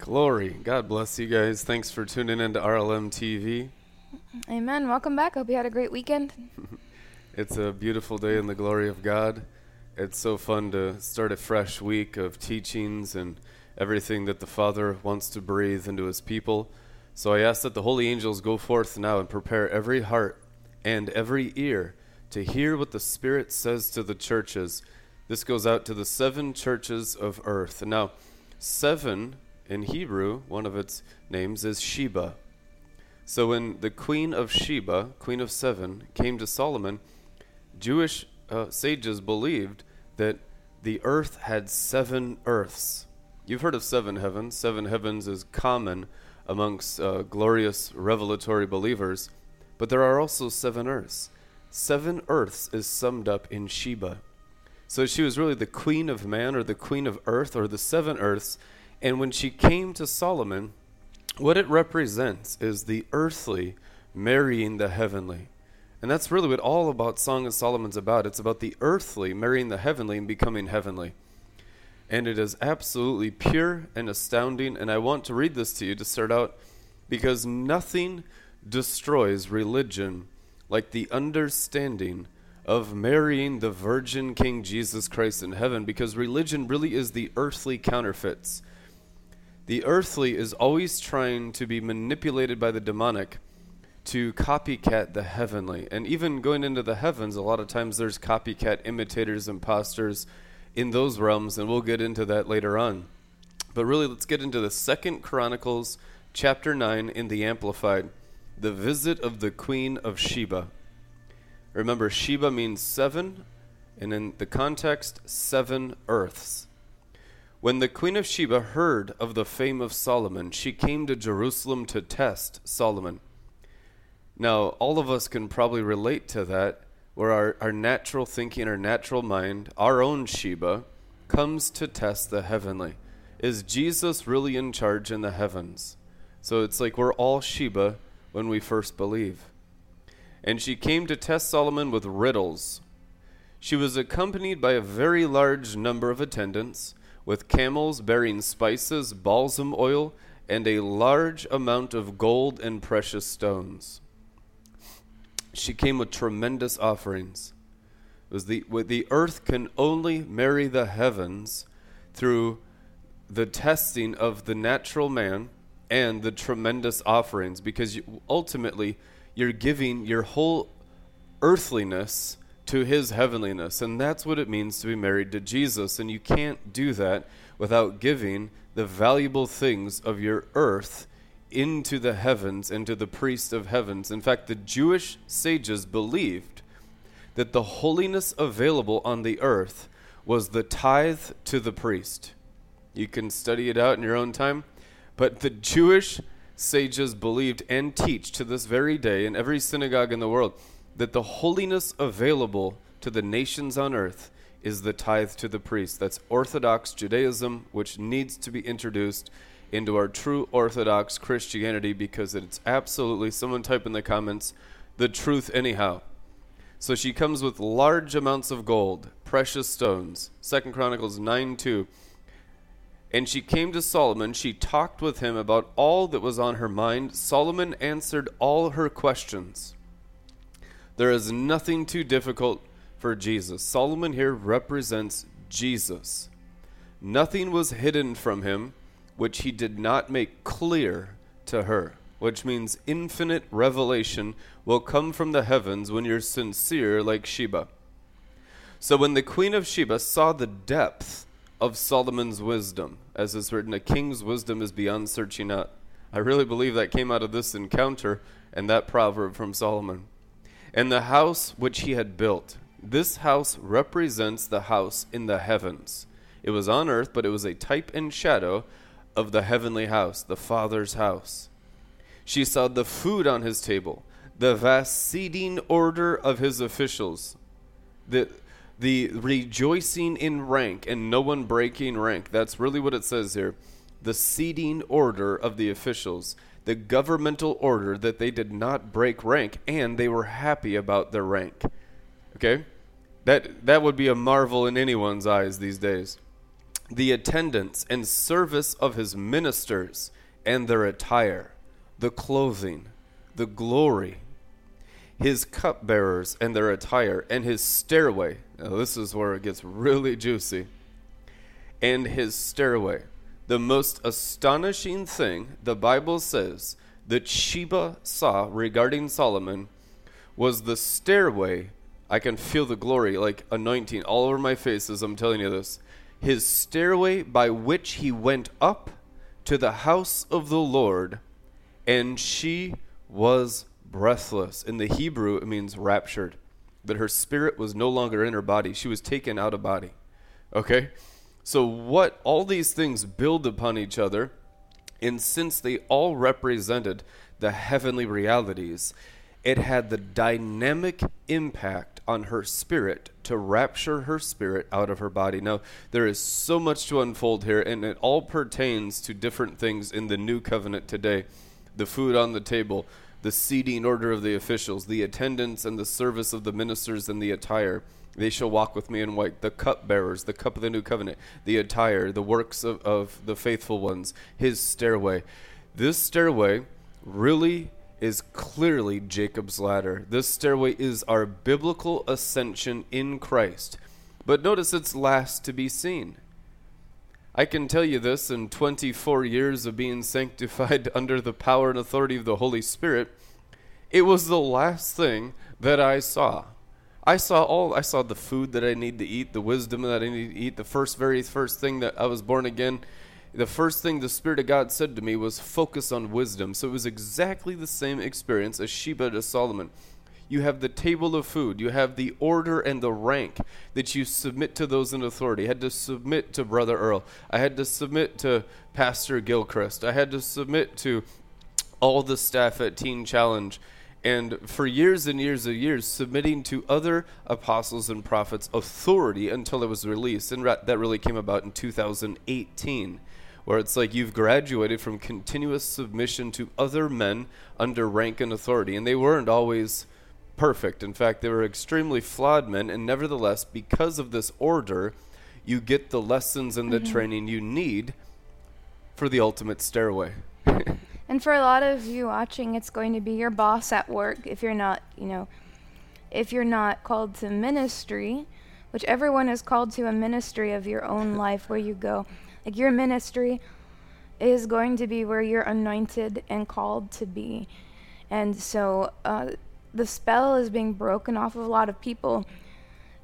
Glory. God bless you guys. Thanks for tuning in to RLM TV. Amen. Welcome back. Hope you had a great weekend. It's a beautiful day in the glory of God. It's so fun to start a fresh week of teachings and everything that the Father wants to breathe into his people. So I ask that the holy angels go forth now and prepare every heart and every ear to hear what the Spirit says to the churches. This goes out to the seven churches of earth. And now, seven in Hebrew, one of its names is Sheba. So when the Queen of Sheba, Queen of Seven, came to Solomon, Jewish sages believed that the earth had seven earths. You've heard of seven heavens. Seven heavens is common amongst glorious revelatory believers, but there are also seven earths. Seven earths is summed up in Sheba. So she was really the queen of man, or the queen of earth, or the seven earths. And when she came to Solomon, what it represents is the earthly marrying the heavenly. And that's really what all about Song of Solomon's about. It's about the earthly marrying the heavenly and becoming heavenly. And it is absolutely pure and astounding. And I want to read this to you to start out, because nothing destroys religion like the understanding of marrying the Virgin King Jesus Christ in heaven, because religion really is the earthly counterfeits. The earthly is always trying to be manipulated by the demonic to copycat the heavenly. And even going into the heavens, a lot of times there's copycat imitators, imposters in those realms, and we'll get into that later on. But really, let's get into the Second Chronicles chapter 9 in the Amplified, the visit of the Queen of Sheba. Remember, Sheba means seven, and in the context, seven earths. When the Queen of Sheba heard of the fame of Solomon, she came to Jerusalem to test Solomon. Now, all of us can probably relate to that, where our natural thinking, our natural mind, our own Sheba, comes to test the heavenly. Is Jesus really in charge in the heavens? So it's like we're all Sheba when we first believe. And she came to test Solomon with riddles. She was accompanied by a very large number of attendants, with camels bearing spices, balsam oil, and a large amount of gold and precious stones. She came with tremendous offerings. It was the earth can only marry the heavens through the testing of the natural man and the tremendous offerings, because ultimately you're giving your whole earthliness to his heavenliness. And that's what it means to be married to Jesus. And you can't do that without giving the valuable things of your earth into the heavens, into the priest of heavens. In fact, the Jewish sages believed that the holiness available on the earth was the tithe to the priest. You can study it out in your own time, but the Jewish sages believed and teach to this very day in every synagogue in the world that the holiness available to the nations on earth is the tithe to the priest. That's Orthodox Judaism, which needs to be introduced into our true Orthodox Christianity, because it's absolutely, someone type in the comments, the truth anyhow. So she comes with large amounts of gold, precious stones, 2 Chronicles 9:2. And she came to Solomon, she talked with him about all that was on her mind. Solomon answered all her questions. There is nothing too difficult for Jesus. Solomon here represents Jesus. Nothing was hidden from him which he did not make clear to her, which means infinite revelation will come from the heavens when you're sincere like Sheba. So when the Queen of Sheba saw the depth of Solomon's wisdom, as is written, a king's wisdom is beyond searching out. I really believe that came out of this encounter and that proverb from Solomon. And the house which he had built. This house represents the house in the heavens. It was on earth, but it was a type and shadow of the heavenly house, the Father's house. She saw the food on his table, the vast seating order of his officials, the rejoicing in rank and no one breaking rank. That's really what it says here. the seating order of the officials, the governmental order that they did not break rank, and they were happy about their rank. Okay? That would be a marvel in anyone's eyes these days. The attendance and service of his ministers and their attire, the clothing, the glory, his cupbearers and their attire, and his stairway. Now this is where it gets really juicy. And his stairway. The most astonishing thing the Bible says that Sheba saw regarding Solomon was the stairway. I can feel the glory like anointing all over my face as I'm telling you this. His stairway by which he went up to the house of the Lord, and she was breathless. In the Hebrew, it means raptured, but her spirit was no longer in her body. She was taken out of body. Okay? So what all these things build upon each other, and since they all represented the heavenly realities, it had the dynamic impact on her spirit to rapture her spirit out of her body. Now, there is so much to unfold here, and it all pertains to different things in the new covenant today. The food on the table, the seating order of the officials, the attendance and the service of the ministers and the attire. They shall walk with me in white. The cupbearers, the cup of the new covenant, the attire, the works of the faithful ones, his stairway. This stairway really is clearly Jacob's ladder. This stairway is our biblical ascension in Christ. But notice it's last to be seen. I can tell you this, in 24 years of being sanctified under the power and authority of the Holy Spirit, it was the last thing that I saw. I saw the food that I need to eat, the wisdom that I need to eat, the very first thing that I was born again. The first thing the Spirit of God said to me was focus on wisdom. So it was exactly the same experience as Sheba to Solomon. You have the table of food. You have the order and the rank that you submit to those in authority. I had to submit to Brother Earl. I had to submit to Pastor Gilchrist. I had to submit to all the staff at Teen Challenge. And for years and years and years, submitting to other apostles and prophets' authority until it was released. And that really came about in 2018, where it's like you've graduated from continuous submission to other men under rank and authority. And they weren't always perfect. In fact, they were extremely flawed men. And nevertheless, because of this order, you get the lessons and the training you need for the ultimate stairway. And for a lot of you watching, it's going to be your boss at work if you're not called to ministry, which everyone is called to a ministry of your own life where you go. Like your ministry is going to be where you're anointed and called to be. And so the spell is being broken off of a lot of people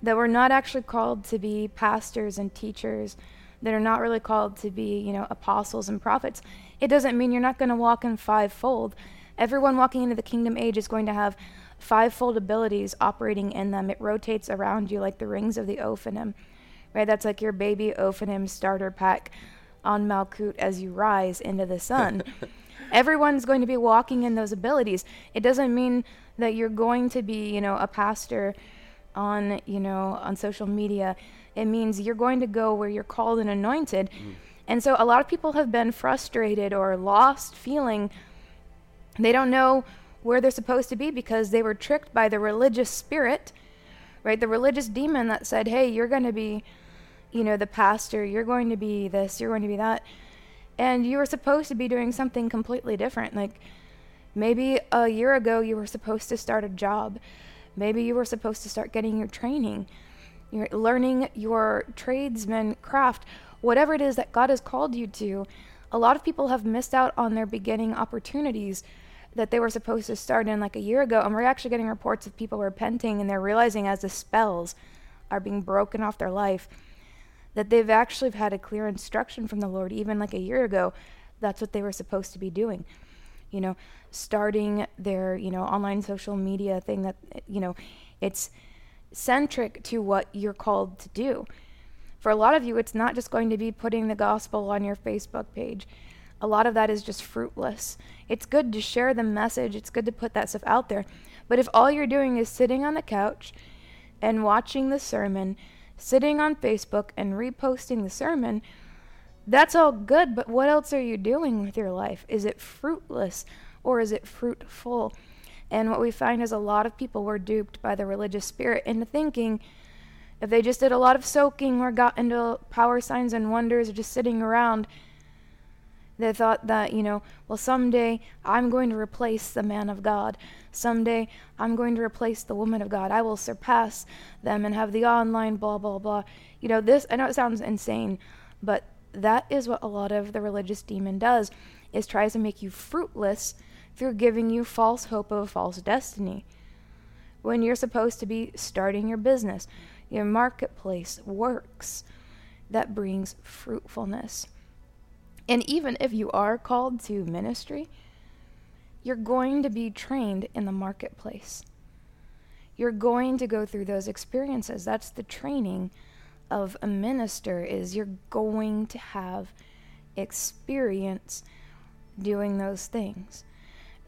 that were not actually called to be pastors and teachers, that are not really called to be, apostles and prophets. It doesn't mean you're not going to walk in fivefold. Everyone walking into the kingdom age is going to have fivefold abilities operating in them. It rotates around you like the rings of the Ophanim, right? That's like your baby Ophanim starter pack on Malkut as you rise into the sun. Everyone's going to be walking in those abilities. It doesn't mean that you're going to be, a pastor on, on social media. It means you're going to go where you're called and anointed. And so a lot of people have been frustrated or lost, feeling they don't know where they're supposed to be because they were tricked by the religious spirit, right? The religious demon that said, hey, you're going to be, the pastor, you're going to be this, you're going to be that. And you were supposed to be doing something completely different. Like maybe a year ago you were supposed to start a job. Maybe you were supposed to start getting your training. You're learning your tradesman craft, whatever it is that God has called you to. A lot of people have missed out on their beginning opportunities that they were supposed to start in like a year ago. And we're actually getting reports of people repenting, and they're realizing as the spells are being broken off their life that they've actually had a clear instruction from the Lord, even like a year ago. That's what they were supposed to be doing. Starting their, online social media thing that, it's centric to what you're called to do. For a lot of you, it's not just going to be putting the gospel on your Facebook page. A lot of that is just fruitless. It's good to share the message. It's good to put that stuff out there. But if all you're doing is sitting on the couch and watching the sermon, sitting on Facebook and reposting the sermon, That's all good, but what else are you doing with your life? Is it fruitless or is it fruitful? And what we find is a lot of people were duped by the religious spirit into thinking if they just did a lot of soaking or got into power signs and wonders or just sitting around, they thought that, you know, well, someday I'm going to replace the man of God. Someday I'm going to replace the woman of God. I will surpass them and have the online blah, blah, blah. You know, this, I know it sounds insane, but that is what a lot of the religious demon does, is tries to make you fruitless through giving you false hope of a false destiny. When you're supposed to be starting your business, your marketplace, works, that brings fruitfulness. And even if you are called to ministry, you're going to be trained in the marketplace. You're going to go through those experiences. That's the training of a minister, is you're going to have experience doing those things.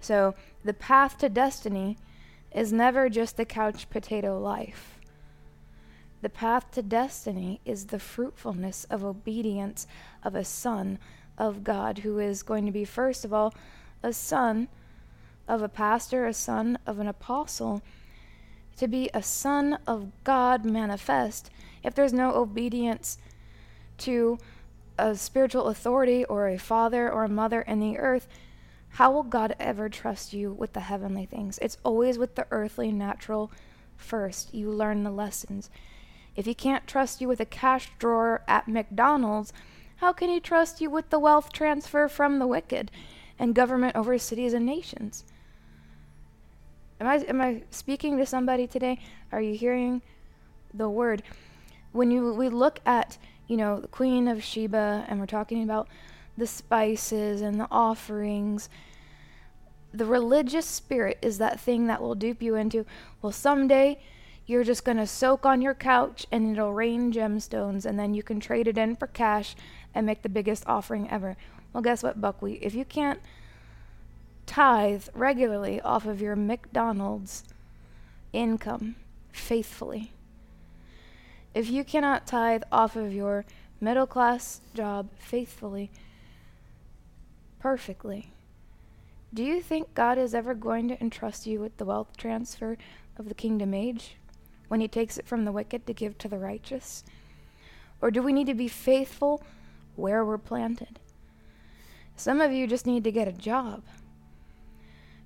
So the path to destiny is never just the couch potato life. The path to destiny is the fruitfulness of obedience of a son of God who is going to be, first of all, a son of a pastor, a son of an apostle. To be a son of God manifest, if there's no obedience to a spiritual authority or a father or a mother in the earth, how will God ever trust you with the heavenly things? It's always with the earthly natural first. You learn the lessons. If he can't trust you with a cash drawer at McDonald's, how can he trust you with the wealth transfer from the wicked and government over cities and nations? Am I speaking to somebody today? Are you hearing the word? When we look at, you know, the Queen of Sheba, and we're talking about the spices and the offerings. The religious spirit is that thing that will dupe you into, well, someday you're just going to soak on your couch and it'll rain gemstones and then you can trade it in for cash and make the biggest offering ever. Well, guess what, buckwheat? If you can't tithe regularly off of your McDonald's income faithfully, if you cannot tithe off of your middle class job faithfully, perfectly, do you think God is ever going to entrust you with the wealth transfer of the kingdom age when he takes it from the wicked to give to the righteous? Or do we need to be faithful where we're planted? Some of you just need to get a job.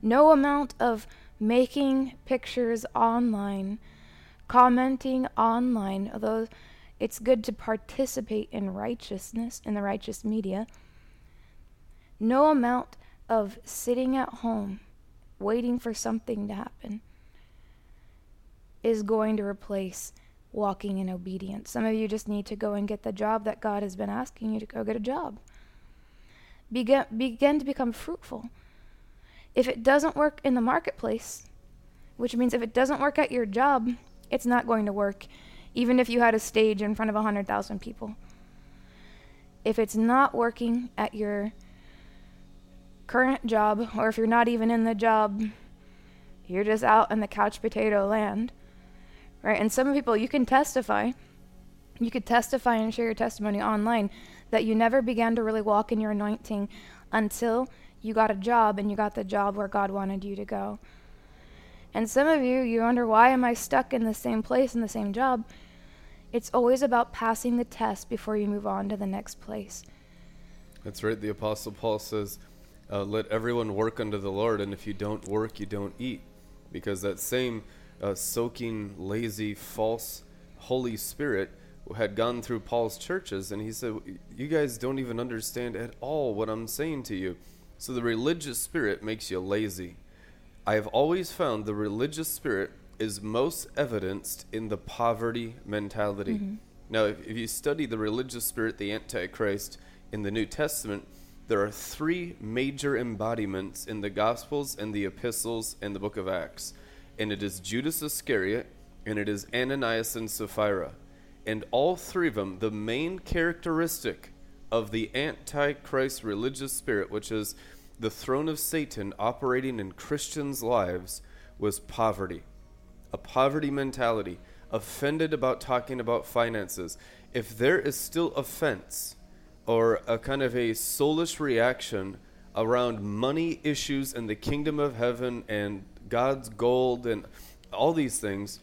No amount of making pictures online, commenting online, although it's good to participate in righteousness, in the righteous media. No amount of sitting at home waiting for something to happen is going to replace walking in obedience. Some of you just need to go and get the job that God has been asking you to go get a job. Begin to become fruitful. If it doesn't work in the marketplace, which means if it doesn't work at your job, it's not going to work, even if you had a stage in front of 100,000 people. If it's not working at your current job, or if you're not even in the job, you're just out in the couch potato land, right? And some people, you could testify and share your testimony online that you never began to really walk in your anointing until you got a job, and you got the job where God wanted you to go. And some of you, you wonder, why am I stuck in the same place in the same job? It's always about passing the test before you move on to the next place. That's right. The Apostle Paul says, let everyone work unto the Lord, and if you don't work, you don't eat. Because that same soaking, lazy, false Holy Spirit had gone through Paul's churches, and he said, you guys don't even understand at all what I'm saying to you. So the religious spirit makes you lazy. I have always found the religious spirit is most evidenced in the poverty mentality. Mm-hmm. Now, if you study the religious spirit, the Antichrist, in the New Testament, there are three major embodiments in the Gospels and the Epistles and the Book of Acts. And it is Judas Iscariot, and it is Ananias and Sapphira. And all three of them, the main characteristic of the Antichrist religious spirit, which is the throne of Satan operating in Christians' lives, was poverty. A poverty mentality, offended about talking about finances. If there is still offense or a kind of a soulish reaction around money issues and the kingdom of heaven and God's gold and all these things,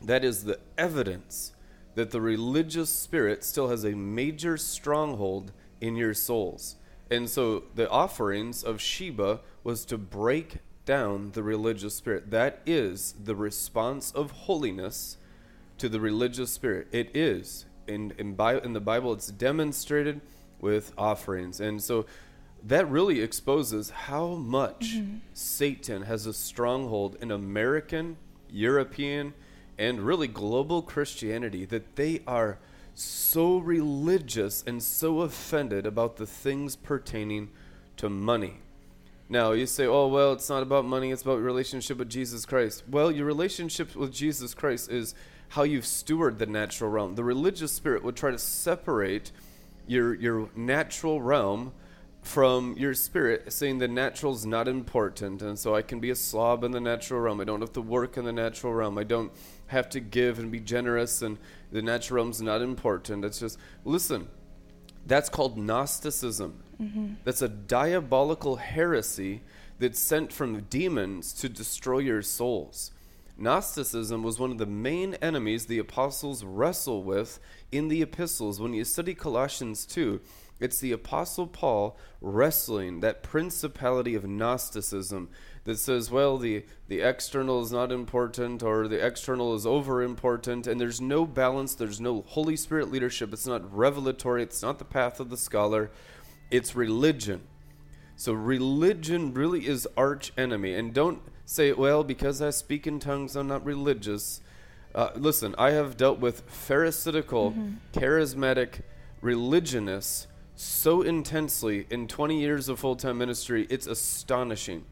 that is the evidence that the religious spirit still has a major stronghold in your souls. And so the offerings of Sheba was to break down the religious spirit. That is the response of holiness to the religious spirit. It is. In the Bible, it's demonstrated with offerings. And so that really exposes how much Satan has a stronghold in American, European, and really global Christianity, that they are so religious and so offended about the things pertaining to money. Now, you say, oh, well, it's not about money, it's about your relationship with Jesus Christ. Well, your relationship with Jesus Christ is how you've stewarded the natural realm. The religious spirit would try to separate your natural realm from your spirit, saying the natural's not important, and so I can be a slob in the natural realm. I don't have to work in the natural realm. I don't have to give and be generous, and the natural realm's not important. It's just, listen, that's called Gnosticism. Mm-hmm. That's a diabolical heresy that's sent from demons to destroy your souls. Gnosticism was one of the main enemies the apostles wrestle with in the epistles. When you study Colossians 2, it's the Apostle Paul wrestling that principality of Gnosticism that says, well, the external is not important, or the external is over important, and there's no balance, there's no Holy Spirit leadership, it's not revelatory, it's not the path of the scholar, it's religion. So religion really is arch enemy. And don't say, well, because I speak in tongues, I'm not religious. Listen, I have dealt with pharisaical, charismatic religionists so intensely in 20 years of full-time ministry, it's astonishing.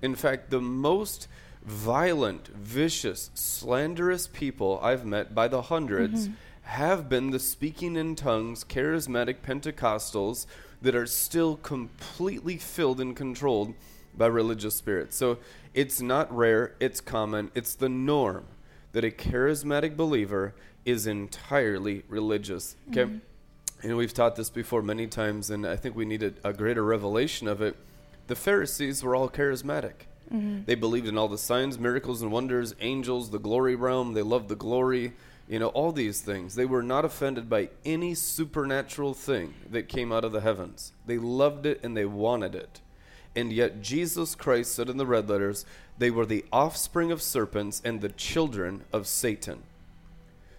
In fact, the most violent, vicious, slanderous people I've met by the hundreds have been the speaking in tongues, charismatic Pentecostals that are still completely filled and controlled by religious spirits. So it's not rare, it's common, it's the norm that a charismatic believer is entirely religious. Okay? And we've taught this before many times, and I think we need a greater revelation of it. The Pharisees were all charismatic. They believed in all the signs, miracles, and wonders, angels, the glory realm. They loved the glory, you know, all these things. They were not offended by any supernatural thing that came out of the heavens. They loved it and they wanted it. And yet Jesus Christ said in the red letters, they were the offspring of serpents and the children of Satan.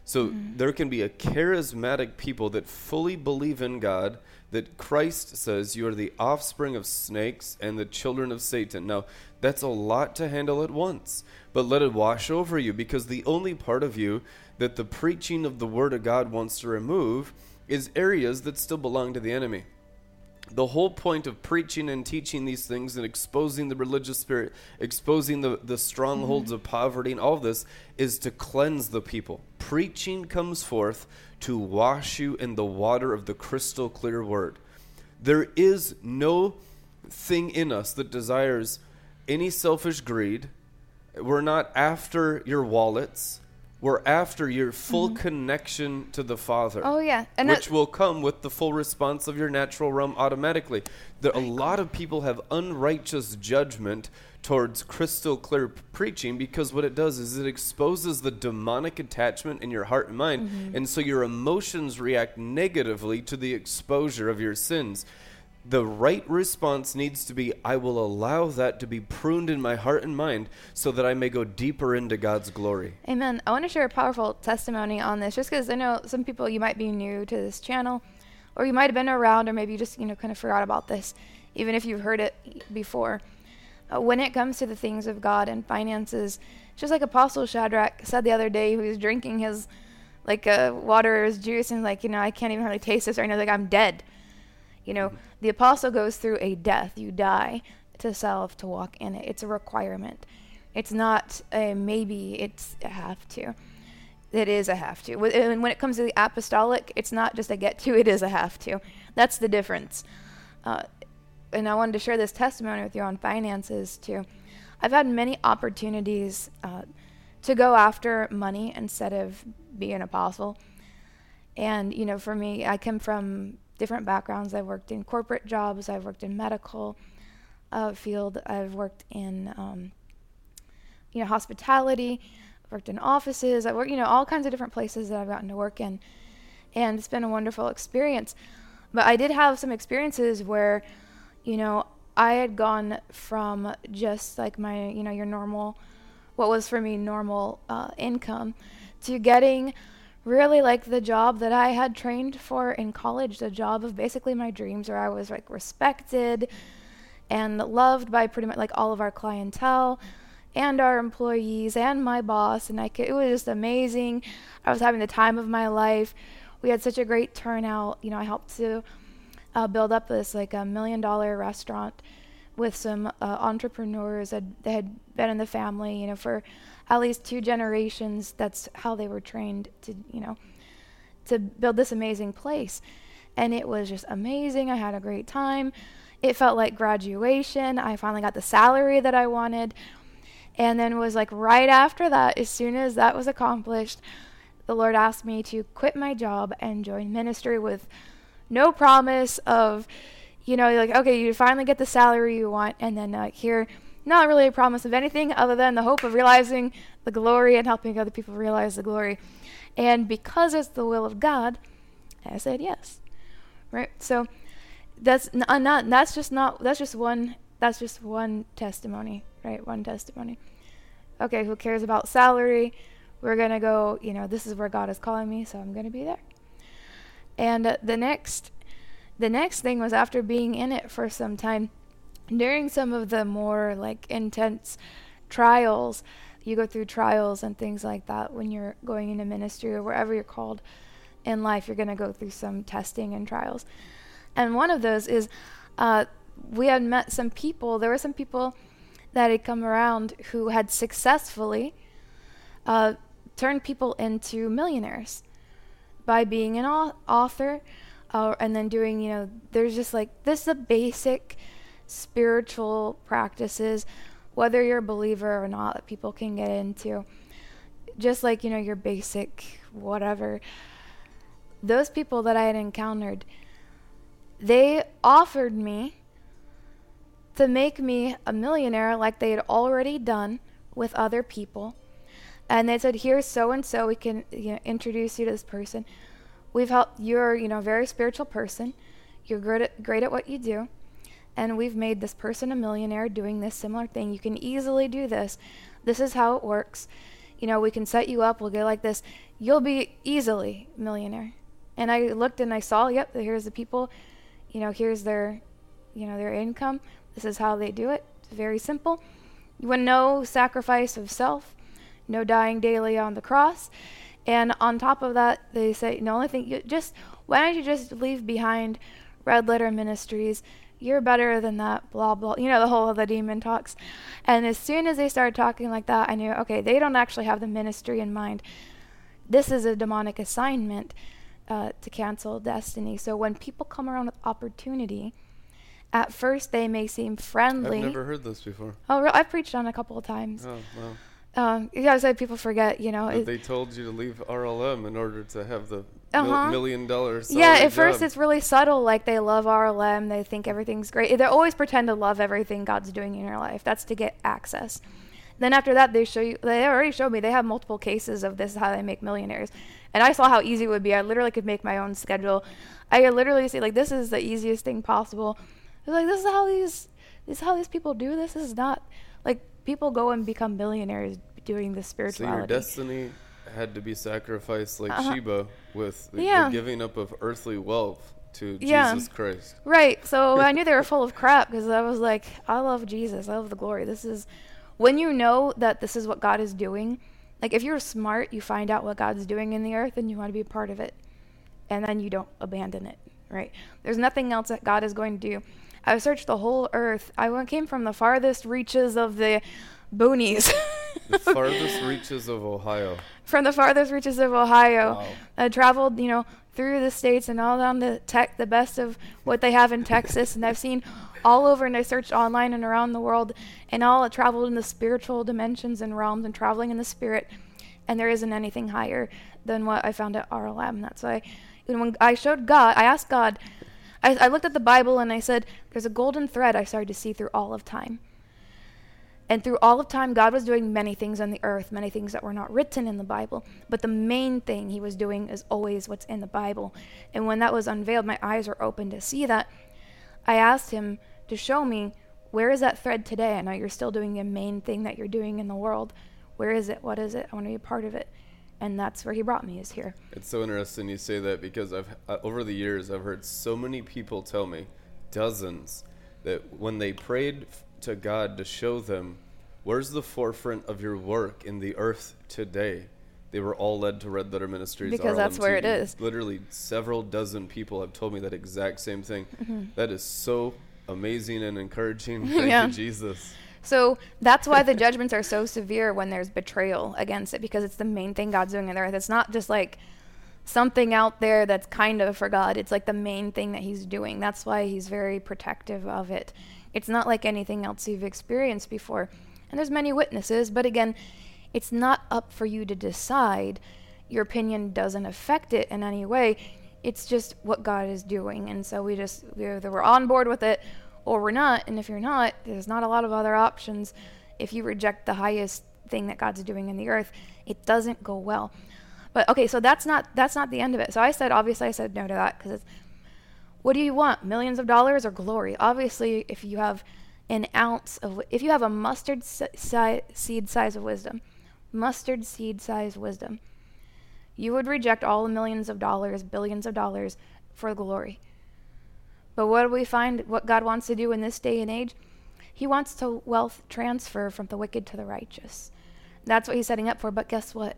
So there can be a charismatic people that fully believe in God, that Christ says you are the offspring of snakes and the children of Satan. Now, that's a lot to handle at once, but let it wash over you, because the only part of you that the preaching of the Word of God wants to remove is areas that still belong to the enemy. The whole point of preaching and teaching these things and exposing the religious spirit, exposing the strongholds of poverty and all this, is to cleanse the people. Preaching comes forth to wash you in the water of the crystal clear word. There is no thing in us that desires any selfish greed. We're not after your wallets. We're after your full connection to the Father. Oh, yeah. And which will come with the full response of your natural realm automatically. There, a lot of people have unrighteous judgment towards crystal clear preaching, because what it does is it exposes the demonic attachment in your heart and mind. And so your emotions react negatively to the exposure of your sins. The right response needs to be, I will allow that to be pruned in my heart and mind so that I may go deeper into God's glory. Amen. I want to share a powerful testimony on this, just because I know some people, you might be new to this channel, or you might have been around, or maybe you just, kind of forgot about this, even if you've heard it before. When it comes to the things of God and finances, just like Apostle Shadrach said the other day, he was drinking his water or his juice, and I can't even hardly taste this right now. I'm dead. The apostle goes through a death. You die to self to walk in it. It's a requirement. It's not a maybe, it's a have to. It is a have to. And when it comes to the apostolic, it's not just a get to, it is a have to. That's the difference. And I wanted to share this testimony with you on finances too. I've had many opportunities to go after money instead of being an apostle. And, for me, I come from different backgrounds. I've worked in corporate jobs. I've worked in medical field. I've worked in hospitality. I've worked in offices. I've worked all kinds of different places that I've gotten to work in, and it's been a wonderful experience. But I did have some experiences where, I had gone from just like my, your normal, what was for me normal income, to getting really like the job that I had trained for in college, the job of basically my dreams, where I was like respected and loved by pretty much like all of our clientele and our employees and my boss. And it was just amazing. I was having the time of my life. We had such a great turnout. I helped to build up this like $1 million restaurant with some entrepreneurs that had been in the family, for at least 2 generations. That's how they were trained to, to build this amazing place. And it was just amazing. I had a great time. It felt like graduation. I finally got the salary that I wanted. And then it was like right after that, as soon as that was accomplished, the Lord asked me to quit my job and join ministry with no promise of, like, okay, you finally get the salary you want. And then here, not really a promise of anything other than the hope of realizing the glory and helping other people realize the glory. And because it's the will of God, I said yes. Right? So that's just one testimony, right? One testimony. Okay, who cares about salary? We're going to go, this is where God is calling me, so I'm going to be there. And the next thing was, after being in it for some time, during some of the more like intense trials, you go through trials and things like that when you're going into ministry or wherever you're called in life, you're going to go through some testing and trials. And one of those is we had met some people. There were some people that had come around who had successfully turned people into millionaires by being an author and then doing, there's just like, this is the basic spiritual practices, whether you're a believer or not, that people can get into. Just like, your basic whatever. Those people that I had encountered, they offered me to make me a millionaire like they had already done with other people. And they said, here's so-and-so, we can introduce you to this person. We've helped, you're a very spiritual person. You're great at what you do. And we've made this person a millionaire doing this similar thing. You can easily do this. This is how it works. We can set you up. We'll go like this. You'll be easily millionaire. And I looked and I saw, yep, here's the people. Here's their, their income. This is how they do it. It's very simple. With no sacrifice of self. No dying daily on the cross. And on top of that, they say, the only thing, why don't you just leave behind Red Letter Ministries? You're better than that, blah, blah. The whole of the demon talks. And as soon as they started talking like that, I knew, okay, they don't actually have the ministry in mind. This is a demonic assignment to cancel destiny. So when people come around with opportunity, at first they may seem friendly. I've never heard this before. Oh, I've preached on a couple of times. Oh, wow. So people forget, But they told you to leave RLM in order to have the $1 million. Yeah, at first it's really subtle. Like, they love RLM. They think everything's great. They always pretend to love everything God's doing in your life. That's to get access. Then after that, they show you. They already showed me. They have multiple cases of this is how they make millionaires. And I saw how easy it would be. I literally could make my own schedule. I could literally see, like, this is the easiest thing possible. I was like, this is how these people do this. This is not, like, people go and become billionaires doing the spirituality. So your destiny had to be sacrificed, like Sheba, with the giving up of earthly wealth to Jesus Christ. Right. So I knew they were full of crap, because I was like, I love Jesus. I love the glory. This is when you know that this is what God is doing. Like, if you're smart, you find out what God's doing in the earth and you want to be a part of it. And then you don't abandon it. Right. There's nothing else that God is going to do. I've searched the whole earth. I came from the farthest reaches of the boonies. The farthest reaches of Ohio. From the farthest reaches of Ohio. Wow. I traveled, through the states and all down the best of what they have in Texas. And I've seen all over, and I searched online and around the world. And all I traveled in the spiritual dimensions and realms and traveling in the spirit. And there isn't anything higher than what I found at RLM. That's why when I showed God, I asked God, I looked at the Bible and I said, there's a golden thread I started to see through all of time. And through all of time, God was doing many things on the earth, many things that were not written in the Bible. But the main thing he was doing is always what's in the Bible. And when that was unveiled, my eyes were open to see that. I asked him to show me, where is that thread today? I know you're still doing the main thing that you're doing in the world. Where is it? What is it? I want to be a part of it. And that's where he brought me, is here. It's so interesting you say that, because I've over the years, I've heard so many people tell me, dozens, that when they prayed to God to show them, where's the forefront of your work in the earth today? They were all led to Red Letter Ministries. Because RLM that's where TV. It is. Literally several dozen people have told me that exact same thing. Mm-hmm. That is so amazing and encouraging. Thank you, Jesus. So that's why the judgments are so severe when there's betrayal against it, because it's the main thing God's doing on the earth. It's not just like something out there that's kind of for God. It's like the main thing that he's doing. That's why he's very protective of it. It's not like anything else you've experienced before. And there's many witnesses, but again, it's not up for you to decide. Your opinion doesn't affect it in any way. It's just what God is doing. And so we're either we're on board with it or we're not. And if you're not, there's not a lot of other options. If you reject the highest thing that God's doing in the earth, it doesn't go well. But okay, so that's not the end of it. So I said no to that, because it's, what do you want, millions of dollars or glory? Obviously, if you have an ounce of, if you have a mustard seed size of wisdom, you would reject all the millions of dollars, billions of dollars for glory. But what do we find, what God wants to do in this day and age? He wants to wealth transfer from the wicked to the righteous. That's what he's setting up for, but guess what?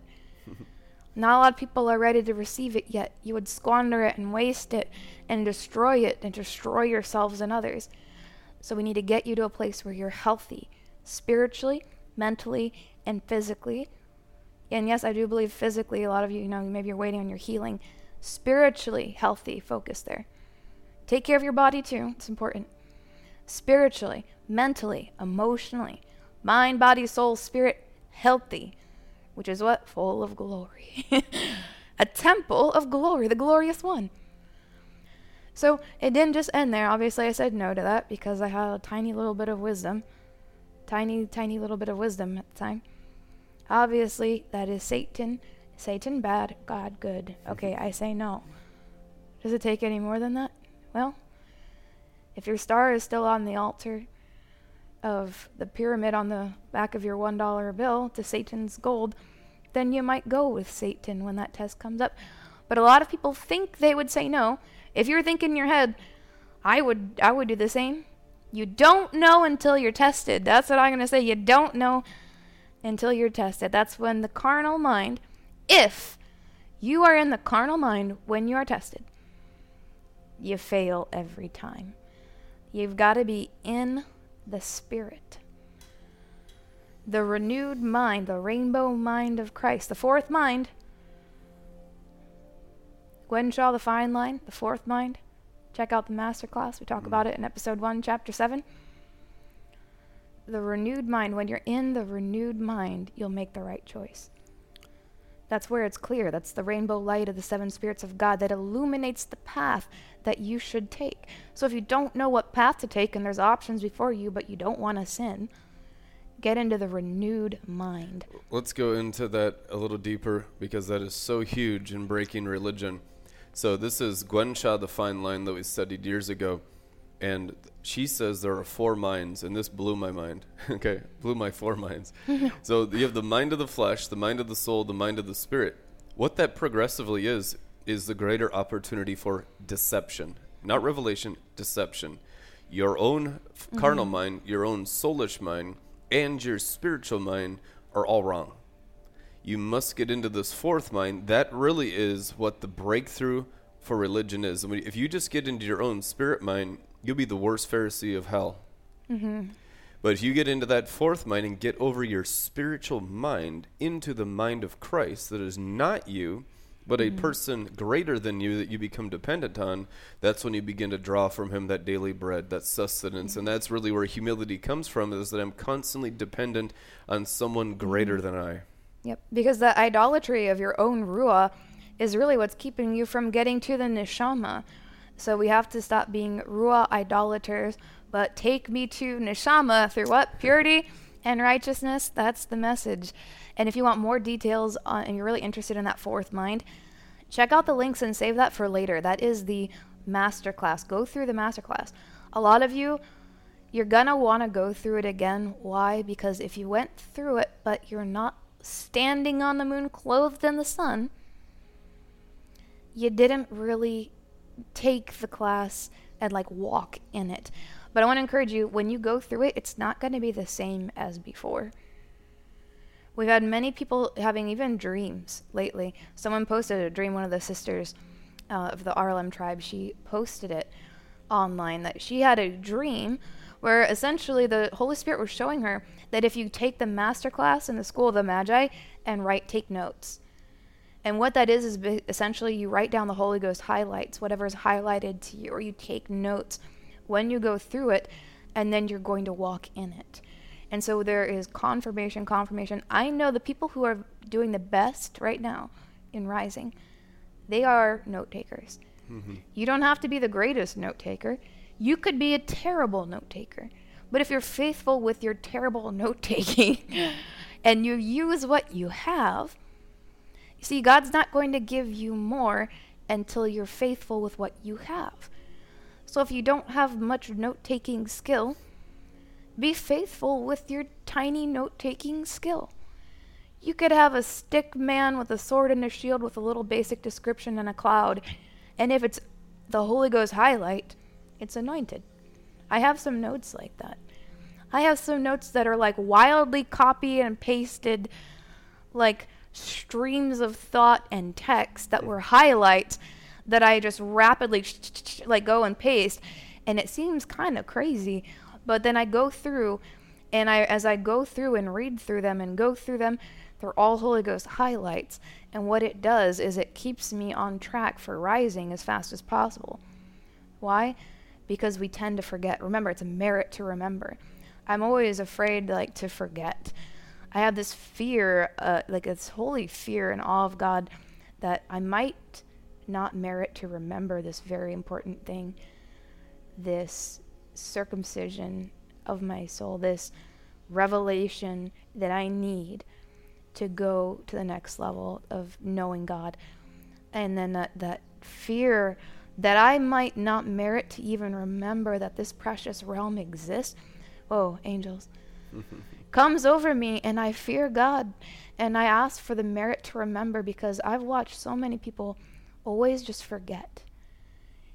Not a lot of people are ready to receive it yet. You would squander it and waste it and destroy yourselves and others. So we need to get you to a place where you're healthy, spiritually, mentally, and physically. And yes, I do believe physically, a lot of you, maybe you're waiting on your healing. Spiritually healthy, focus there. Take care of your body too, it's important. Spiritually, mentally, emotionally, mind, body, soul, spirit, healthy. Which is what? Full of glory. A temple of glory, the glorious one. So it didn't just end there. Obviously, I said no to that because I had a tiny little bit of wisdom. Tiny, tiny little bit of wisdom at the time. Obviously, that is Satan. Satan bad, God good. Okay, I say no. Does it take any more than that? Well, if your star is still on the altar of the pyramid on the back of your $1 bill to Satan's gold, then you might go with Satan when that test comes up. But a lot of people think they would say no. If you're thinking in your head, I would do the same. You don't know until you're tested. That's what I'm going to say. You don't know until you're tested. That's when the carnal mind, if you are in the carnal mind when you are tested, you fail every time. You've got to be in the Spirit, the renewed mind, the rainbow mind of Christ, the fourth mind. Gwen Shaw, The Fine Line, the fourth mind. Check out the masterclass. We talk about it in episode 1, chapter 7. The renewed mind. When you're in the renewed mind, you'll make the right choice. That's where it's clear. That's the rainbow light of the seven spirits of God that illuminates the path that you should take. So if you don't know what path to take and there's options before you, but you don't want to sin, get into the renewed mind. Let's go into that a little deeper, because that is so huge in breaking religion. So this is Gwen Shaw, The Fine Line, that we studied years ago. And she says there are four minds, and this blew my mind. Okay, blew my four minds. So you have the mind of the flesh, the mind of the soul, the mind of the spirit. What that progressively is the greater opportunity for deception. Not revelation, deception. Your own carnal mind, your own soulish mind, and your spiritual mind are all wrong. You must get into this fourth mind. That really is what the breakthrough for religion is. And if you just get into your own spirit mind, you'll be the worst Pharisee of hell. Mm-hmm. But if you get into that fourth mind and get over your spiritual mind into the mind of Christ, that is not you, but a person greater than you that you become dependent on, that's when you begin to draw from him that daily bread, that sustenance. And that's really where humility comes from, is that I'm constantly dependent on someone greater than I. Yep, because the idolatry of your own ruah is really what's keeping you from getting to the neshama. So we have to stop being ruah idolaters, but take me to neshama through what? Purity and righteousness. That's the message. And if you want more details on, and you're really interested in that fourth mind, check out the links and save that for later. That is the masterclass. Go through the masterclass. A lot of you, you're going to want to go through it again. Why? Because if you went through it, but you're not standing on the moon clothed in the sun, you didn't really take the class and like walk in it. But I want to encourage you, when you go through it, it's not going to be the same as before. We've had many people having even dreams lately. Someone posted a dream, one of the sisters of the RLM tribe, she posted it online, that she had a dream where essentially the Holy Spirit was showing her that if you take the master class in the School of the Magi and write, take notes. And what that is essentially you write down the Holy Ghost highlights, whatever is highlighted to you, or you take notes when you go through it, and then you're going to walk in it. And so there is confirmation. I know the people who are doing the best right now in rising, they are note takers. Mm-hmm. You don't have to be the greatest note taker. You could be a terrible note taker. But if you're faithful with your terrible note taking and you use what you have, see, God's not going to give you more until you're faithful with what you have. So if you don't have much note-taking skill, be faithful with your tiny note-taking skill. You could have a stick man with a sword and a shield with a little basic description and a cloud. And if it's the Holy Ghost highlight, it's anointed. I have some notes like that. I have some notes that are like wildly copied and pasted, like streams of thought and text that were highlights that I just rapidly like go and paste, and it seems kind of crazy, but then I go through, and as I go through and read through them and go through them, they're all Holy Ghost highlights. And what it does is it keeps me on track for rising as fast as possible. Why? Because we tend to forget. Remember, it's a merit to remember. I'm always afraid like to forget. I have this fear, like this holy fear and awe of God, that I might not merit to remember this very important thing, this circumcision of my soul, this revelation that I need to go to the next level of knowing God. And then that fear that I might not merit to even remember that this precious realm exists. Whoa, angels. Comes over me, and I fear God, and I ask for the merit to remember, because I've watched so many people always just forget.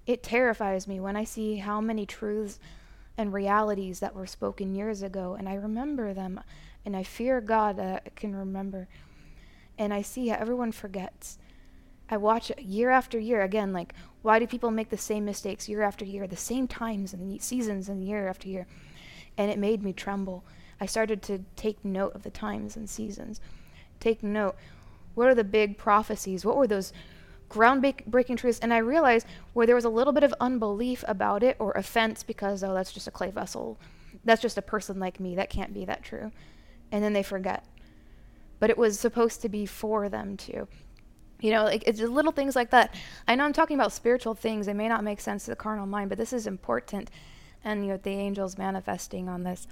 It terrifies me when I see how many truths and realities that were spoken years ago, and I remember them, and I fear God that I can remember, and I see how everyone forgets. I watch it year after year, again, like, why do people make the same mistakes year after year, the same times and seasons and year after year? And it made me tremble. I started to take note of the times and seasons. Take note. What are the big prophecies? What were those groundbreaking truths? And I realized where there was a little bit of unbelief about it or offense because, oh, that's just a clay vessel. That's just a person like me. That can't be that true. And then they forget. But it was supposed to be for them too. You know, like, it's little things like that. I know I'm talking about spiritual things. They may not make sense to the carnal mind, but this is important. And you know, the angels manifesting on this.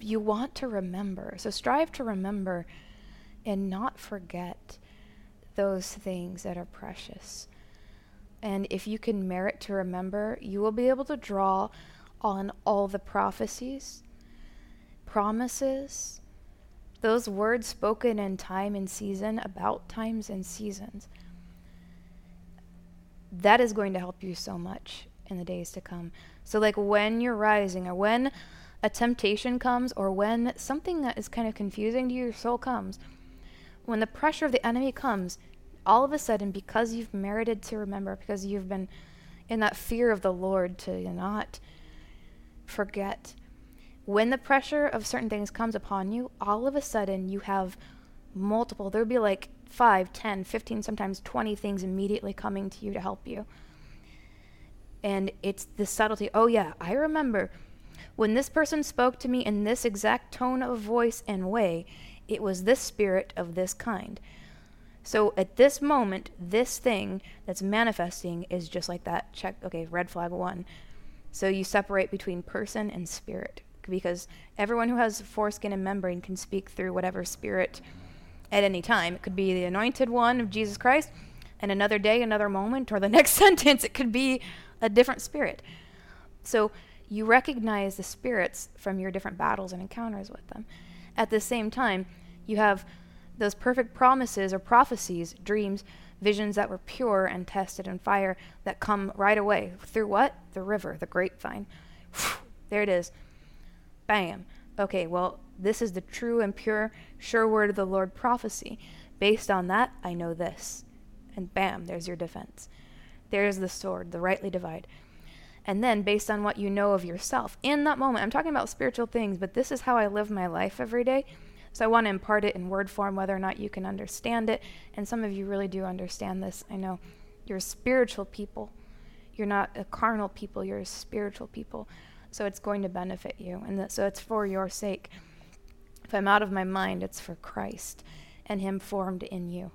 You want to remember. So strive to remember and not forget those things that are precious. And if you can merit to remember, you will be able to draw on all the prophecies, promises, those words spoken in time and season, about times and seasons. That is going to help you so much in the days to come. So like when you're rising, or when a temptation comes, or when something that is kind of confusing to your soul comes, when the pressure of the enemy comes, all of a sudden, because you've merited to remember, because you've been in that fear of the Lord to not forget, when the pressure of certain things comes upon you, all of a sudden you have multiple, there'll be like 5, 10, 15, sometimes 20 things immediately coming to you to help you. And it's the subtlety. Oh yeah, I remember when this person spoke to me in this exact tone of voice and way, it was this spirit of this kind. So at this moment, this thing that's manifesting is just like that. Check, okay, red flag one. So you separate between person and spirit, because everyone who has foreskin and membrane can speak through whatever spirit at any time. It could be the anointed one of Jesus Christ, and another day, another moment, or the next sentence, it could be a different spirit. So you recognize the spirits from your different battles and encounters with them. At the same time, you have those perfect promises or prophecies, dreams, visions that were pure and tested in fire that come right away. Through what? The river, the grapevine. There it is. Bam. Okay, well, this is the true and pure, sure word of the Lord prophecy. Based on that, I know this. And bam, there's your defense. There's the sword, the rightly divide. And then based on what you know of yourself in that moment, I'm talking about spiritual things, but this is how I live my life every day. So I want to impart it in word form, whether or not you can understand it. And some of you really do understand this. I know you're spiritual people. You're not a carnal people. You're a spiritual people. So it's going to benefit you. And so it's for your sake. If I'm out of my mind, it's for Christ and him formed in you.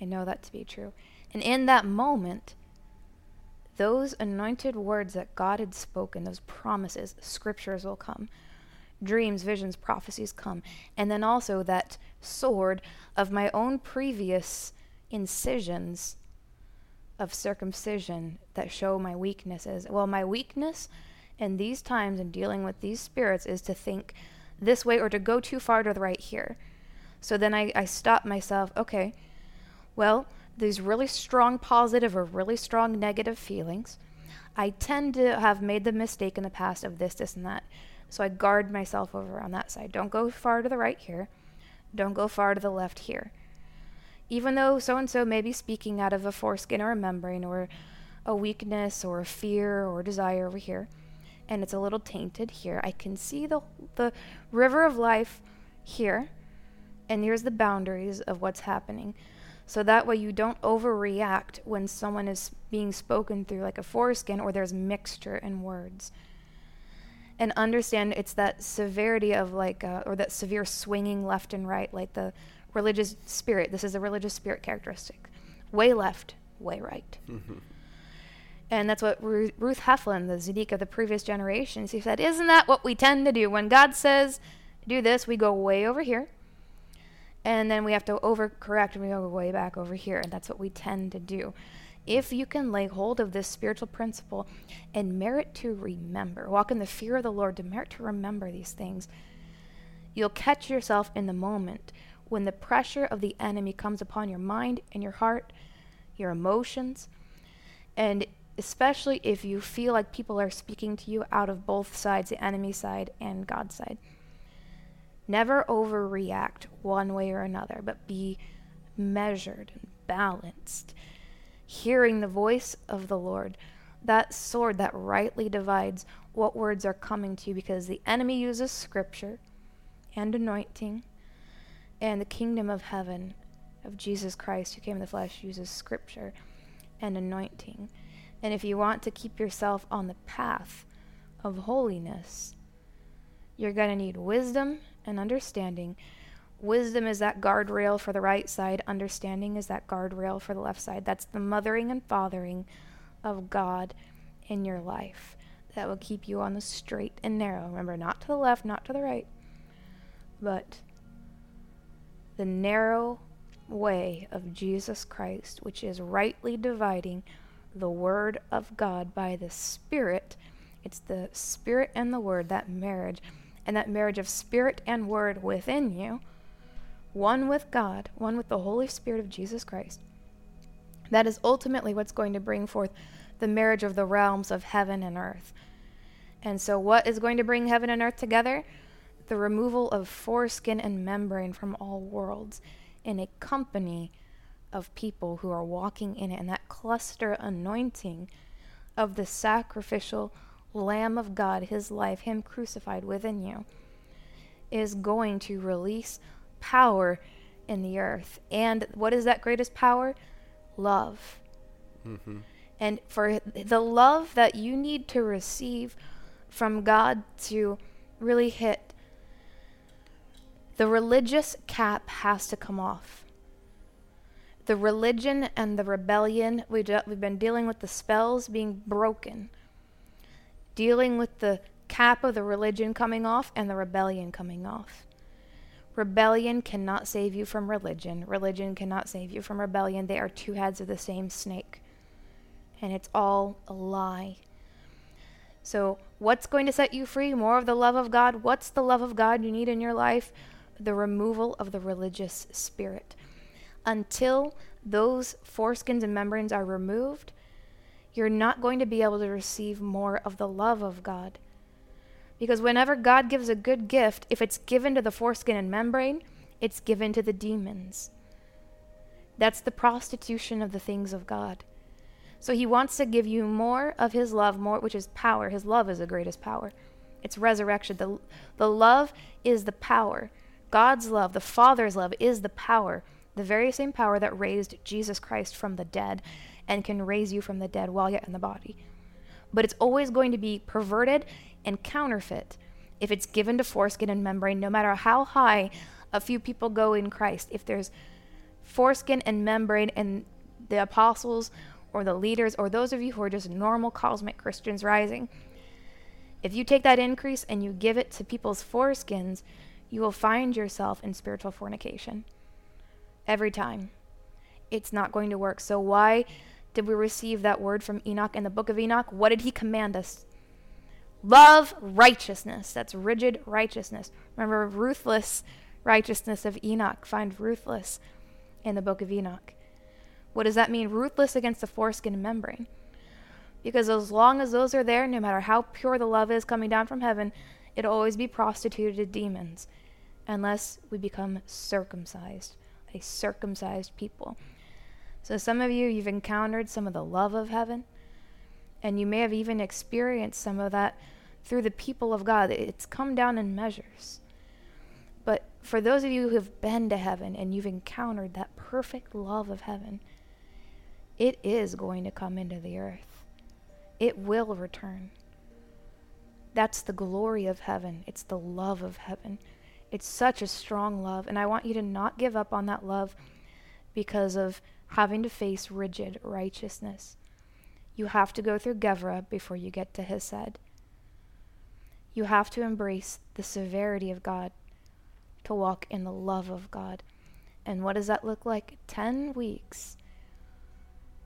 I know that to be true. And in that moment, those anointed words that God had spoken, those promises, scriptures will come. Dreams, visions, prophecies come. And then also that sword of my own previous incisions of circumcision that show my weaknesses. Well, my weakness in these times and dealing with these spirits is to think this way or to go too far to the right here. So then I stop myself. Okay, well, these really strong positive or really strong negative feelings, I tend to have made the mistake in the past of this, this, and that. So I guard myself over on that side. Don't go far to the right here. Don't go far to the left here. Even though so-and-so may be speaking out of a foreskin or a membrane or a weakness or a fear or desire over here, and it's a little tainted here, I can see the river of life here, and here's the boundaries of what's happening. So that way you don't overreact when someone is being spoken through like a foreskin or there's mixture in words. And understand it's that severity of or that severe swinging left and right, like the religious spirit. This is a religious spirit characteristic. Way left, way right. Mm-hmm. And that's what Ruth Heflin, the Zedek of the previous generation, she said, isn't that what we tend to do? When God says, do this, we go way over here. And then we have to overcorrect and we go way back over here. And that's what we tend to do. If you can lay hold of this spiritual principle and merit to remember, walk in the fear of the Lord, to merit to remember these things, you'll catch yourself in the moment when the pressure of the enemy comes upon your mind and your heart, your emotions, and especially if you feel like people are speaking to you out of both sides, the enemy side and God's side. Never overreact one way or another, but be measured and balanced. Hearing the voice of the Lord, that sword that rightly divides what words are coming to you, because the enemy uses scripture and anointing, and the kingdom of heaven of Jesus Christ who came in the flesh uses scripture and anointing. And if you want to keep yourself on the path of holiness, you're going to need wisdom and understanding. Wisdom is that guardrail for the right side. Understanding is that guardrail for the left side. That's the mothering and fathering of God in your life. That will keep you on the straight and narrow. Remember, not to the left, not to the right, but the narrow way of Jesus Christ, which is rightly dividing the word of God by the Spirit. It's the Spirit and the Word, that marriage, and that marriage of Spirit and Word within you, one with God, one with the Holy Spirit of Jesus Christ. That is ultimately what's going to bring forth the marriage of the realms of heaven and earth. And so what is going to bring heaven and earth together? The removal of foreskin and membrane from all worlds in a company of people who are walking in it, and that cluster anointing of the sacrificial Lamb of God, his life, him crucified within you, is going to release power in the earth. And what is that greatest power? Love. Mm-hmm. And for the love that you need to receive from God to really hit, the religious cap has to come off. the religion and the rebellion. We've been dealing with the spells being broken, dealing with the cap of the religion coming off and the rebellion coming off. Rebellion cannot save you from religion. Religion cannot save you from rebellion. They are two heads of the same snake, and it's all a lie. So what's going to set you free? More of the love of God. What's the love of God you need in your life? The removal of the religious spirit. Until those foreskins and membranes are removed, you're not going to be able to receive more of the love of God. Because whenever God gives a good gift, if it's given to the foreskin and membrane, it's given to the demons. That's the prostitution of the things of God. So he wants to give you more of his love, more, which is power. His love is the greatest power. It's resurrection. The love is the power. God's love, the Father's love, is the power. The very same power that raised Jesus Christ from the dead and can raise you from the dead while yet in the body. But it's always going to be perverted and counterfeit if it's given to foreskin and membrane, no matter how high a few people go in Christ. If there's foreskin and membrane and the apostles or the leaders or those of you who are just normal cosmic Christians rising, if you take that increase and you give it to people's foreskins, you will find yourself in spiritual fornication. Every time. It's not going to work. So why did we receive that word from Enoch in the Book of Enoch? What did he command us? Love righteousness. That's rigid righteousness. Remember, ruthless righteousness of Enoch. Find ruthless in the Book of Enoch. What does that mean? Ruthless against the foreskin and membrane. Because as long as those are there, no matter how pure the love is coming down from heaven, it'll always be prostituted to demons unless we become circumcised. A circumcised people. So some of you, you've encountered some of the love of heaven, and you may have even experienced some of that through the people of God. It's come down in measures. But for those of you who have been to heaven and you've encountered that perfect love of heaven, it is going to come into the earth. It will return. That's the glory of heaven. It's the love of heaven. It's such a strong love, and I want you to not give up on that love because of having to face rigid righteousness. You have to go through Gevrah before you get to Hesed. You have to embrace the severity of God to walk in the love of God. And what does that look like? 10 weeks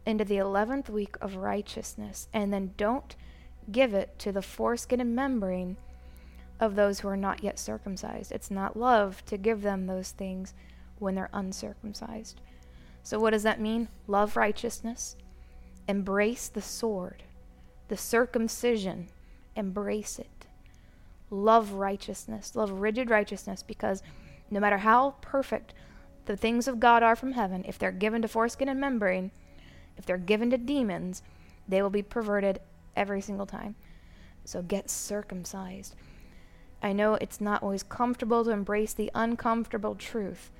into the 11th week of righteousness, and then don't give it to the foreskin and membrane of those who are not yet circumcised. It's not love to give them those things when they're uncircumcised. So what does that mean? Love righteousness. Embrace the sword. The circumcision. Embrace it. Love righteousness. Love rigid righteousness, because no matter how perfect the things of God are from heaven, if they're given to foreskin and membrane, if they're given to demons, they will be perverted every single time. So get circumcised. I know it's not always comfortable to embrace the uncomfortable truth,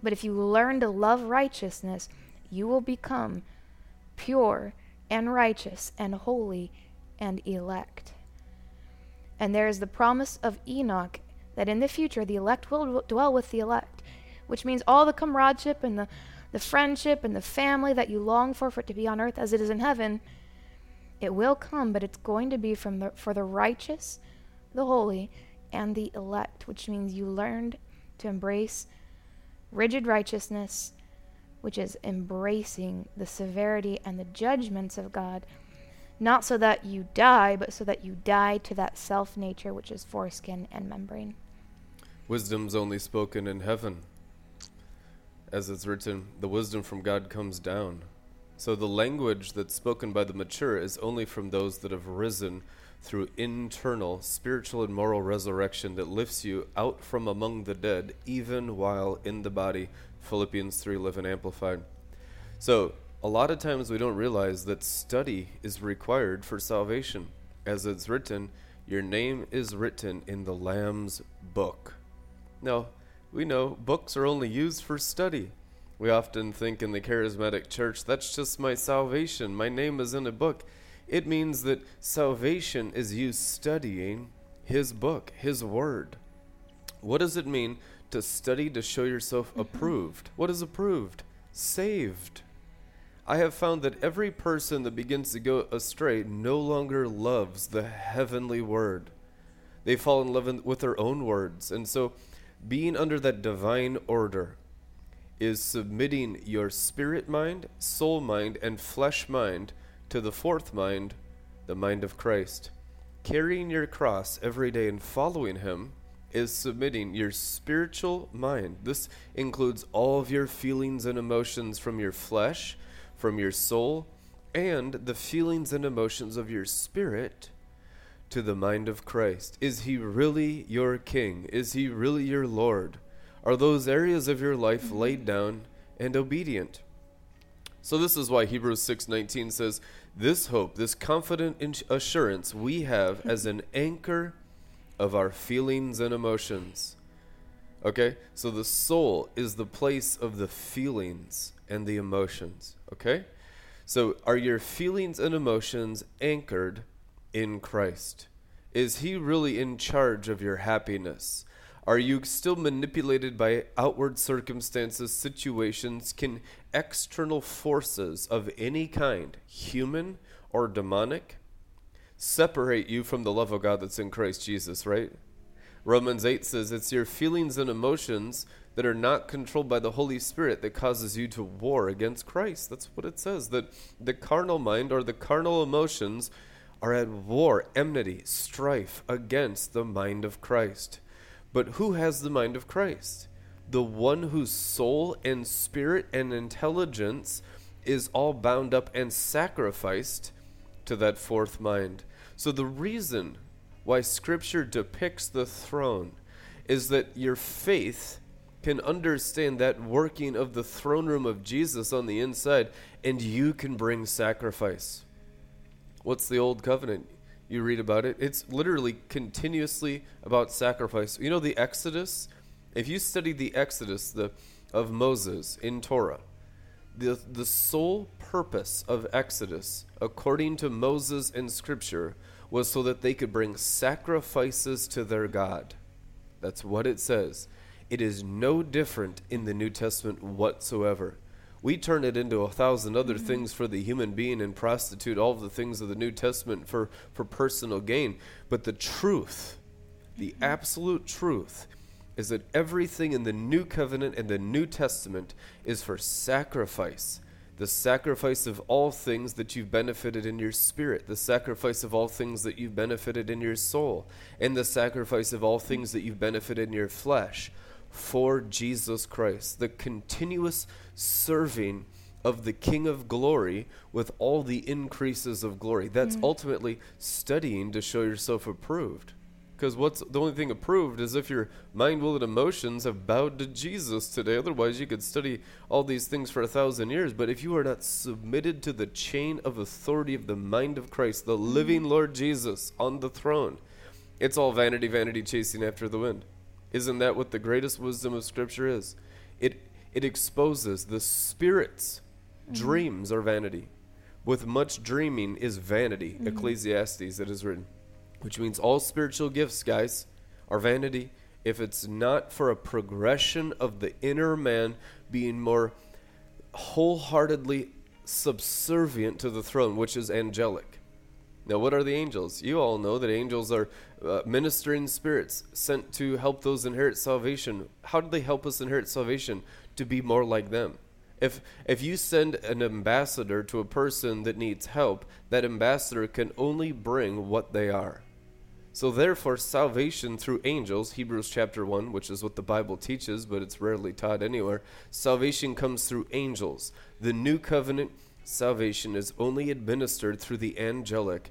but if you learn to love righteousness, you will become pure and righteous and holy and elect. And there is the promise of Enoch that in the future the elect will dwell with the elect, which means all the comradeship and the friendship and the family that you long for it to be on earth as it is in heaven, it will come, but it's going to be for the righteous, the holy, and the elect, which means you learned to embrace rigid righteousness, which is embracing the severity and the judgments of God, not so that you die, but so that you die to that self nature, which is foreskin and membrane. Wisdom's only spoken in heaven. As it's written, the wisdom from God comes down. So the language that's spoken by the mature is only from those that have risen through internal, spiritual, and moral resurrection that lifts you out from among the dead, even while in the body, Philippians 3:11 Amplified. So, a lot of times we don't realize that study is required for salvation. As it's written, your name is written in the Lamb's book. Now, we know books are only used for study. We often think in the charismatic church, that's just my salvation, my name is in a book. It means that salvation is you studying his book, his word. What does it mean to study to show yourself approved? What is approved? saved. I have found that every person that begins to go astray no longer loves the heavenly word. They fall in love with their own words. And so being under that divine order is submitting your spirit mind, soul mind, and flesh mind to the fourth mind, the mind of Christ. Carrying your cross every day and following him is submitting your spiritual mind. This includes all of your feelings and emotions from your flesh, from your soul, and the feelings and emotions of your spirit to the mind of Christ. Is he really your king? Is he really your Lord? Are those areas of your life laid down and obedient? So this is why Hebrews 6:19 says, this hope, this confident assurance we have as an anchor of our feelings and emotions. Okay? So the soul is the place of the feelings and the emotions. Okay? So are your feelings and emotions anchored in Christ? Is he really in charge of your happiness? Are you still manipulated by outward circumstances, situations, can external forces of any kind, human or demonic, separate you from the love of God that's in Christ Jesus, right? Romans 8 says it's your feelings and emotions that are not controlled by the Holy Spirit that causes you to war against Christ. That's what it says, that the carnal mind or the carnal emotions are at war, enmity, strife against the mind of Christ. But who has the mind of Christ? The one whose soul and spirit and intelligence is all bound up and sacrificed to that fourth mind. So the reason why Scripture depicts the throne is that your faith can understand that working of the throne room of Jesus on the inside, and you can bring sacrifice. What's the old covenant? You read about it. It's literally continuously about sacrifice. You know the Exodus? If you study the Exodus of Moses in Torah, the sole purpose of Exodus, according to Moses in Scripture, was so that they could bring sacrifices to their God. That's what it says. It is no different in the New Testament whatsoever. We turn it into 1,000 other things for the human being and prostitute all of the things of the New Testament for personal gain. But the truth, the absolute truth, is that everything in the New Covenant and the New Testament is for sacrifice. The sacrifice of all things that you've benefited in your spirit, the sacrifice of all things that you've benefited in your soul, and the sacrifice of all things that you've benefited in your flesh, for Jesus Christ, the continuous serving of the King of Glory with all the increases of glory. That's ultimately studying to show yourself approved. Because what's the only thing approved is if your mind, will, and emotions have bowed to Jesus today. Otherwise, you could study all these things for 1,000 years. But if you are not submitted to the chain of authority of the mind of Christ, the living Lord Jesus on the throne, it's all vanity, vanity, chasing after the wind. Isn't that what the greatest wisdom of Scripture is? It exposes the Spirit's dreams are vanity. With much dreaming is vanity, Ecclesiastes, it is written. Which means all spiritual gifts, guys, are vanity if it's not for a progression of the inner man being more wholeheartedly subservient to the throne, which is angelic. Now, what are the angels? You all know that angels are ministering spirits sent to help those inherit salvation. How do they help us inherit salvation? To be more like them. If you send an ambassador to a person that needs help, that ambassador can only bring what they are. So therefore, salvation through angels, Hebrews chapter 1, which is what the Bible teaches, but it's rarely taught anywhere, salvation comes through angels. The new covenant salvation is only administered through the angelic,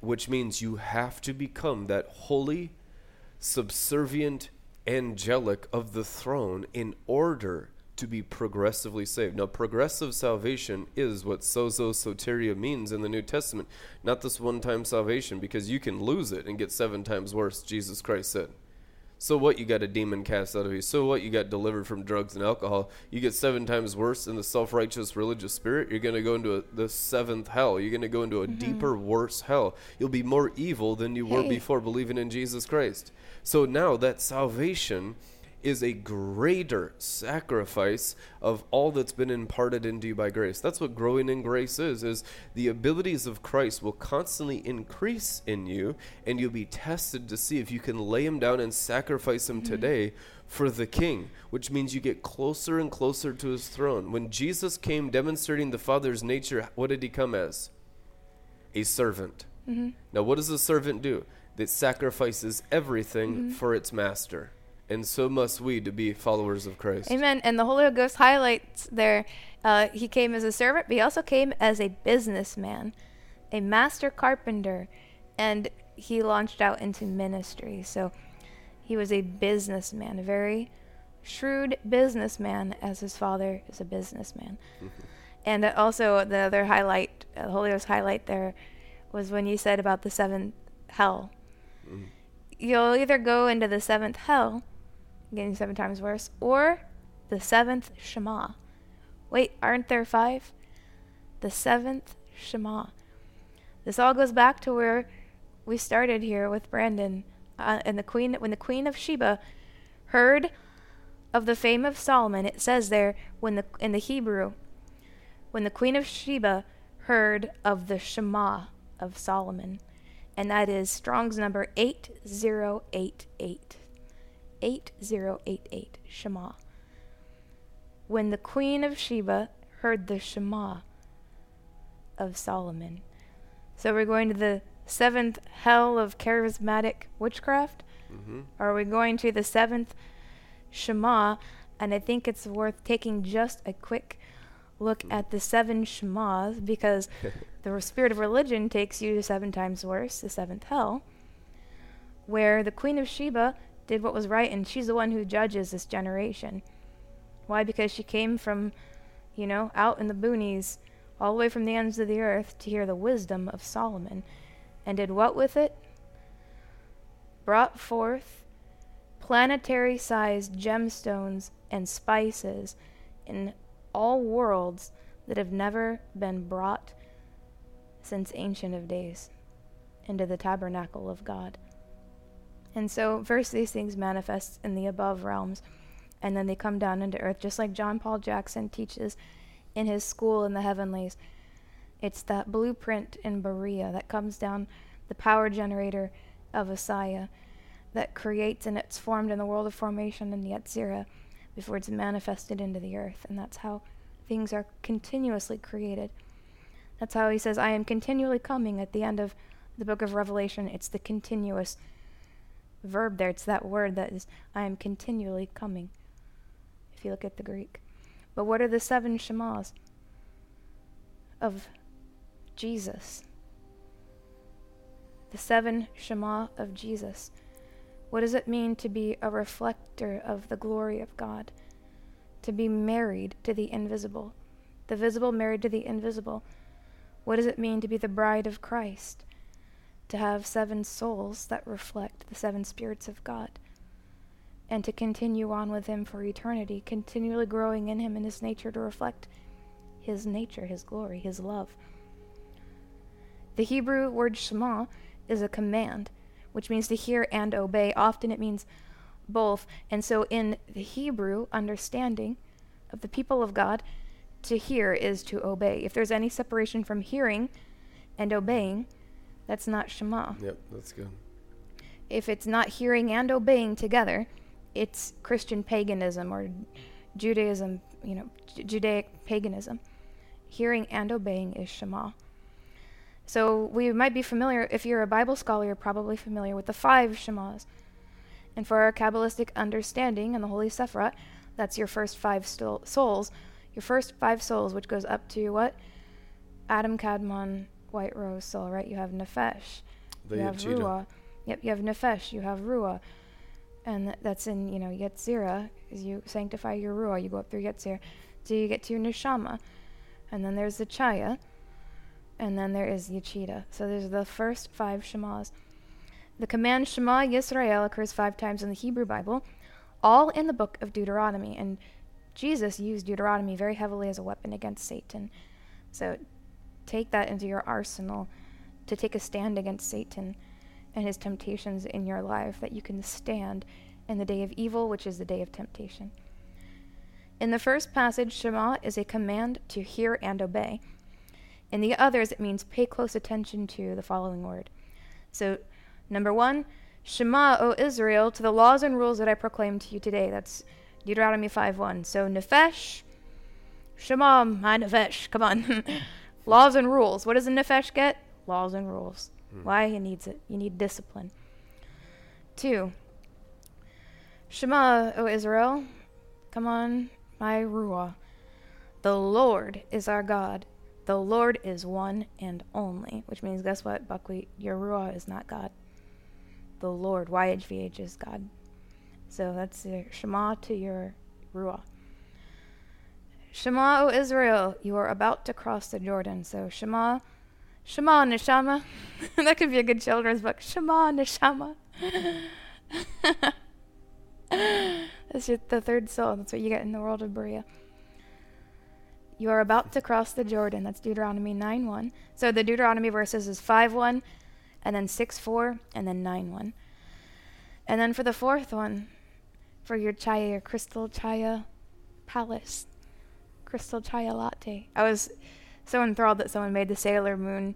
which means you have to become that holy, subservient angelic of the throne in order to be progressively saved. Now, progressive salvation is what sozo soteria means in the New Testament, not this one-time salvation, because you can lose it and get 7 times worse, Jesus Christ said. So what? You got a demon cast out of you. So what? You got delivered from drugs and alcohol. You get 7 times worse in the self-righteous religious spirit. You're going to go into the 7th hell. You're going to go into a deeper, worse hell. You'll be more evil than you were before believing in Jesus Christ. So now that salvation is a greater sacrifice of all that's been imparted into you by grace. That's what growing in grace is the abilities of Christ will constantly increase in you, and you'll be tested to see if you can lay him down and sacrifice him today for the King, which means you get closer and closer to his throne. When Jesus came demonstrating the Father's nature, what did he come as? A servant. Mm-hmm. Now, what does a servant do? That sacrifices everything for its master. And so must we to be followers of Christ. Amen. And the Holy Ghost highlights there, he came as a servant, but he also came as a businessman, a master carpenter, and he launched out into ministry. So he was a businessman, a very shrewd businessman, as his father is a businessman. Mm-hmm. And also the other highlight, the Holy Ghost highlight there, was when you said about the seventh hell. Mm-hmm. You'll either go into the seventh hell, getting seven times worse, or the seventh Shema. Wait, aren't there five? The seventh Shema. This all goes back to where we started here with Brandon, and when the Queen of Sheba heard of the fame of Solomon. It says there when the Queen of Sheba heard of the Shema of Solomon. And that is Strong's number 8088. 8088, Shema. When the Queen of Sheba heard the Shema of Solomon. So we're going to the seventh hell of charismatic witchcraft? Mm-hmm. Or are we going to the seventh Shema? And I think it's worth taking just a quick look at the seven Shema's, because the spirit of religion takes you to seven times worse, the seventh hell, where the Queen of Sheba did what was right, and she's the one who judges this generation. Why? Because she came from, out in the boonies, all the way from the ends of the earth to hear the wisdom of Solomon, and did what with it? Brought forth planetary-sized gemstones and spices in all worlds that have never been brought since Ancient of Days into the tabernacle of God. And so first these things manifest in the above realms, and then they come down into earth, just like John Paul Jackson teaches in his school in the heavenlies. It's that blueprint in Berea that comes down, the power generator of Isaiah that creates, and it's formed in the world of formation in the Yetzirah before it's manifested into the earth. And that's how things are continuously created. That's how he says, I am continually coming at the end of the book of Revelation. It's the continuous verb there. It's that word that is, I am continually coming, if you look at the Greek. But what are the seven Shema's of Jesus? The seven Shema of Jesus. What does it mean to be a reflector of the glory of God? To be married to the invisible. The visible married to the invisible. What does it mean to be the bride of Christ? To have seven souls that reflect the seven spirits of God, and to continue on with him for eternity, continually growing in him and his nature to reflect his nature, his glory, his love. The Hebrew word Shema is a command, which means to hear and obey. Often it means both. And so in the Hebrew understanding of the people of God, to hear is to obey. If there's any separation from hearing and obeying, that's not Shema. Yep, that's good. If it's not hearing and obeying together, it's Christian paganism or Judaism, Judaic paganism. Hearing and obeying is Shema. So we might be familiar, if you're a Bible scholar, you're probably familiar with the five Shema's. And for our Kabbalistic understanding and the Holy Sephirot, that's your first five souls. Your first five souls, which goes up to what? Adam, Kadmon, White Rose soul, right? You have nefesh. You have ruah. Yep, you have nefesh. You have ruah. And that's in, Yetzirah. You sanctify your ruah. You go up through Yetzirah. So you get to your neshama. And then there's the chaya. And then there is yachida. So there's the first five Shema's. The command Shema Yisrael occurs five times in the Hebrew Bible, all in the book of Deuteronomy. And Jesus used Deuteronomy very heavily as a weapon against Satan. So take that into your arsenal to take a stand against Satan and his temptations in your life, that you can stand and the day of evil, which is the day of temptation. In the first passage, Shema is a command to hear and obey. In the others, it means pay close attention to the following word. So, number one, Shema, O Israel, to the laws and rules that I proclaim to you today. That's Deuteronomy 5:1. So, nefesh, Shema, my nefesh, come on. Laws and rules. What does a nefesh get? Laws and rules. Why? He needs it. You need discipline. 2. Shema, O Israel, come on, my ruah. The Lord is our God. The Lord is one and only. Which means, guess what, Buckley? Your ruah is not God. The Lord, YHVH, is God. So that's your Shema to your ruah. Shema, O Israel, you are about to cross the Jordan. So Shema, Shema, neshama. That could be a good children's book. Shema, neshama. That's the third soul. That's what you get in the world of Berea. You are about to cross the Jordan. That's Deuteronomy 9:1. So the Deuteronomy verses is 5:1, and then 6:4, and then 9:1. And then for the fourth one, for your chaya, your crystal chaya palace, crystal chaya latte. I was so enthralled that someone made the Sailor Moon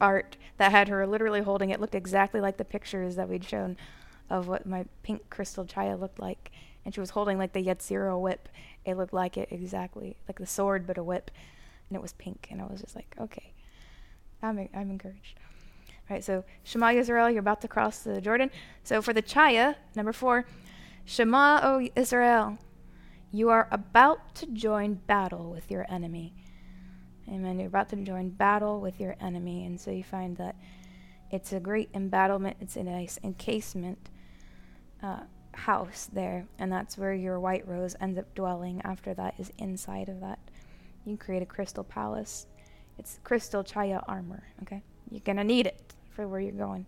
art that had her literally holding it. Looked exactly like the pictures that we'd shown of what my pink crystal chaya looked like. And she was holding like the Yetzirah whip. It looked like it exactly, like the sword, but a whip. And it was pink. And I was just like, okay, I'm encouraged. All right, so Shema Yisrael, you're about to cross the Jordan. So for the chaya, number 4, Shema, O Israel, you are about to join battle with your enemy. Amen. You're about to join battle with your enemy. And so you find that it's a great embattlement. It's a nice encasement house there, and that's where your white rose ends up dwelling. After that is inside of that. You create a crystal palace. It's crystal chaya armor, okay? You're going to need it for where you're going.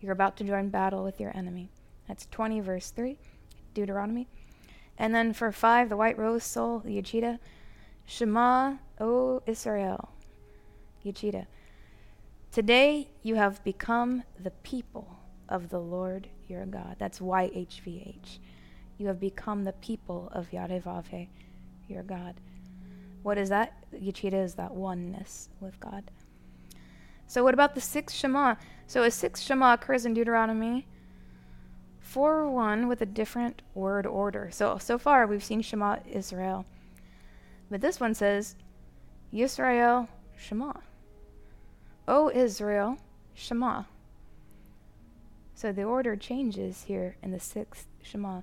You're about to join battle with your enemy. That's 20 verse 3, Deuteronomy. And then for 5, the white rose soul, the yachida. Shema, O Israel, yachida. Today you have become the people of the Lord your God. That's YHVH. You have become the people of Yarevavhe, your God. What is that? Yitzhida is that oneness with God. So what about the 6th Shema? So a 6th Shema occurs in Deuteronomy 4:1 with a different word order. So far we've seen Shema Israel. But this one says, Yisrael Shema. O Israel, Shema. So the order changes here in the 6th Shema,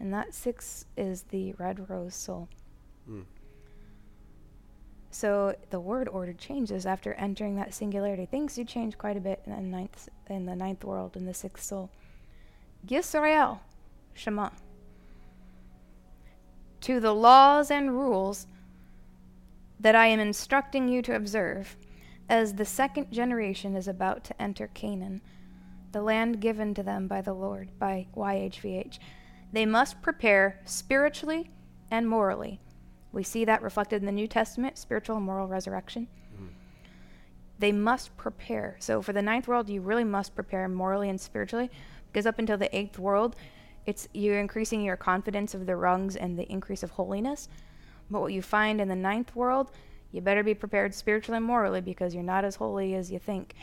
and that 6 is the red rose soul. So the word order changes after entering that singularity. Things do change quite a bit in the ninth world, in the 6th soul. Yisrael, Shema. To the laws and rules that I am instructing you to observe, as the second generation is about to enter Canaan, the land given to them by the Lord, by YHVH. They must prepare spiritually and morally. We see that reflected in the New Testament, spiritual and moral resurrection. They must prepare. So for the 9th world, you really must prepare morally and spiritually, because up until the 8th world, you're increasing your confidence of the rungs and the increase of holiness. But what you find in the 9th world, you better be prepared spiritually and morally, because you're not as holy as you think.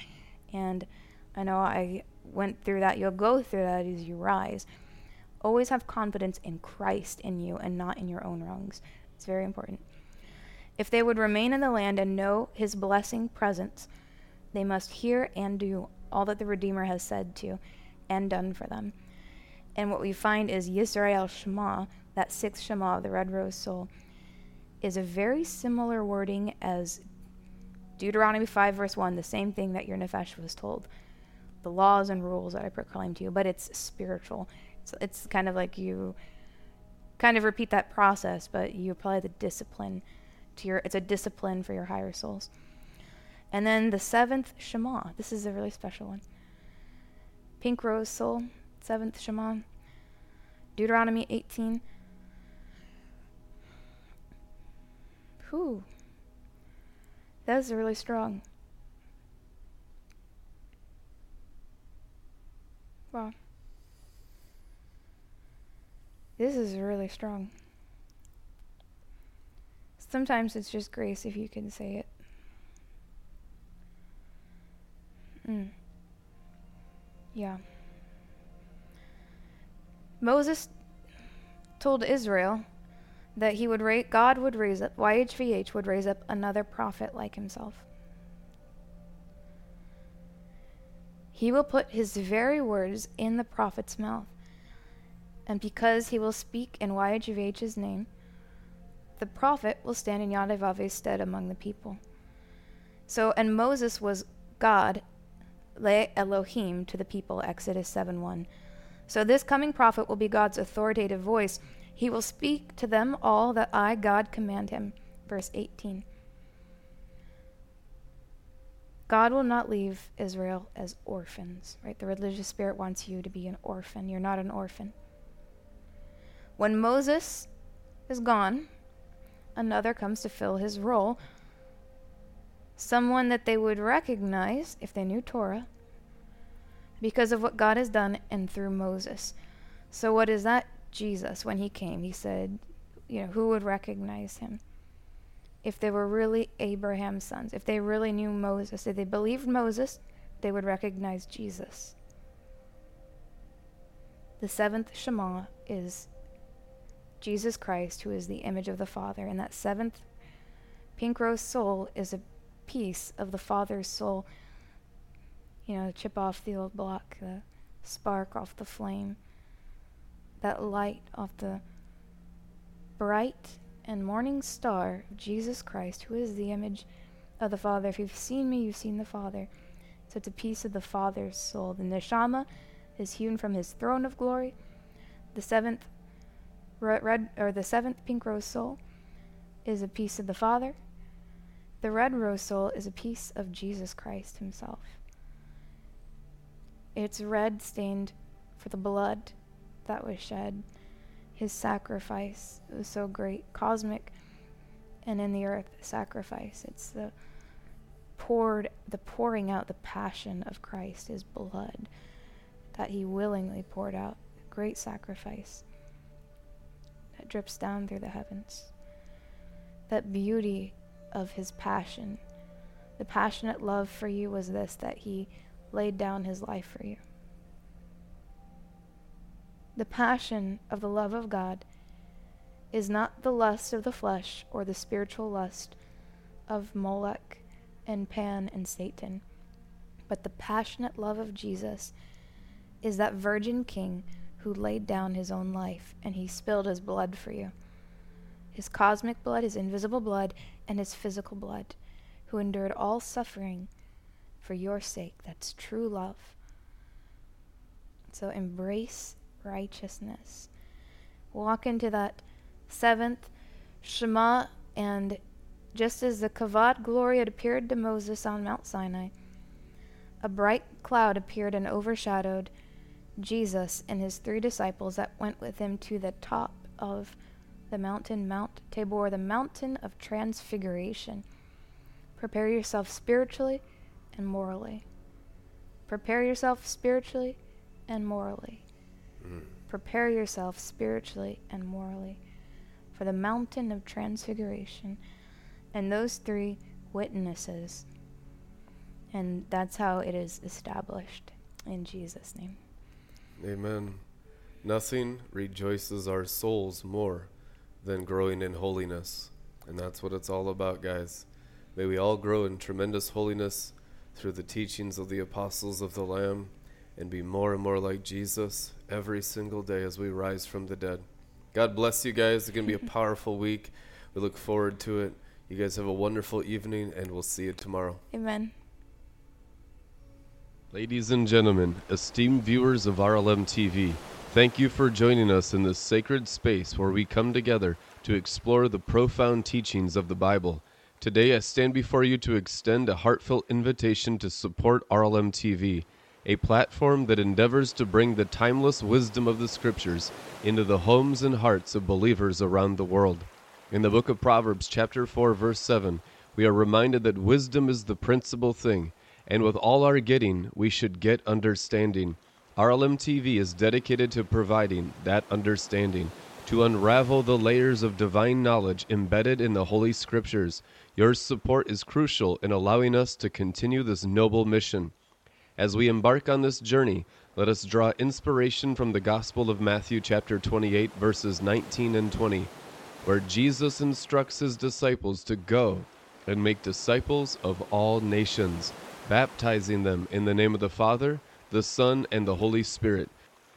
And I know I went through that. You'll go through that as you rise. Always have confidence in Christ in you and not in your own wrongs. It's very important. If they would remain in the land and know his blessing presence, they must hear and do all that the Redeemer has said to and done for them. And what we find is Yisrael Shema, that 6th Shema, the red rose soul, is a very similar wording as Deuteronomy 5 verse 1, the same thing that your nefesh was told. The laws and rules that I proclaim to you, but it's spiritual. So it's kind of like you kind of repeat that process, but you apply the discipline to it's a discipline for your higher souls. And then the 7th Shema, this is a really special one. Pink rose soul, 7th Shema, Deuteronomy 18. Whew. That was really strong. Wow. This is really strong. Sometimes it's just grace if you can say it. Yeah. Moses told Israel that he would God would raise up, YHVH would raise up another prophet like himself. He will put his very words in the prophet's mouth. And because he will speak in YHVH's name, the prophet will stand in Yahweh's stead among the people. So, and Moses was God, Le Elohim, to the people, Exodus 7:1. So this coming prophet will be God's authoritative voice. He will speak to them all that I, God, command him. Verse 18. God will not leave Israel as orphans, right? The religious spirit wants you to be an orphan. You're not an orphan. When Moses is gone, another comes to fill his role. Someone that they would recognize if they knew Torah because of what God has done and through Moses. So what is that? Jesus, when he came, he said, you know, who would recognize him? If they were really Abraham's sons, if they really knew Moses, if they believed Moses, they would recognize Jesus. The seventh Shema is Jesus Christ, who is the image of the Father, and that seventh pink rose soul is a piece of the Father's soul. You know, chip off the old block, the spark off the flame, that light off the bright and morning star of Jesus Christ, who is the image of the Father. If you've seen me, you've seen the Father. So it's a piece of the Father's soul. The neshama is hewn from his throne of glory. The seventh the seventh pink rose soul is a piece of the Father. The red rose soul is a piece of Jesus Christ himself. It's red stained for the blood that was shed. His sacrifice, it was so great, cosmic and in the earth sacrifice. It's the pouring out, the passion of Christ, his blood that he willingly poured out, a great sacrifice that drips down through the heavens. That beauty of his passion, the passionate love for you was this, that he laid down his life for you. The passion of the love of God is not the lust of the flesh or the spiritual lust of Moloch and Pan and Satan, but the passionate love of Jesus is that virgin king who laid down his own life, and he spilled his blood for you. His cosmic blood, his invisible blood, and his physical blood, who endured all suffering for your sake. That's true love. So embrace righteousness. Walk into that seventh Shema, and just as the Kavod glory had appeared to Moses on Mount Sinai, a bright cloud appeared and overshadowed Jesus and his three disciples that went with him to the top of the mountain, Mount Tabor, the mountain of transfiguration. Prepare yourself spiritually and morally. Prepare yourself spiritually and morally. Prepare yourself spiritually and morally for the mountain of transfiguration and those three witnesses. And that's how it is established in Jesus' name. Amen. Nothing rejoices our souls more than growing in holiness. And that's what it's all about, guys. May we all grow in tremendous holiness through the teachings of the apostles of the Lamb, and be more and more like Jesus every single day as we rise from the dead. God bless you guys. It's going to be a powerful week. We look forward to it. You guys have a wonderful evening, and we'll see you tomorrow. Amen. Ladies and gentlemen, esteemed viewers of RLM TV, thank you for joining us in this sacred space where we come together to explore the profound teachings of the Bible. Today, I stand before you to extend a heartfelt invitation to support RLM TV, a platform that endeavors to bring the timeless wisdom of the Scriptures into the homes and hearts of believers around the world. In the book of Proverbs, chapter 4, verse 7, we are reminded that wisdom is the principal thing, and with all our getting, we should get understanding. RLM TV is dedicated to providing that understanding. to unravel the layers of divine knowledge embedded in the Holy Scriptures. Your support is crucial in allowing us to continue this noble mission. As we embark on this journey, let us draw inspiration from the Gospel of Matthew chapter 28, verses 19 and 20, where Jesus instructs his disciples to go and make disciples of all nations, baptizing them in the name of the Father, the Son, and the Holy Spirit.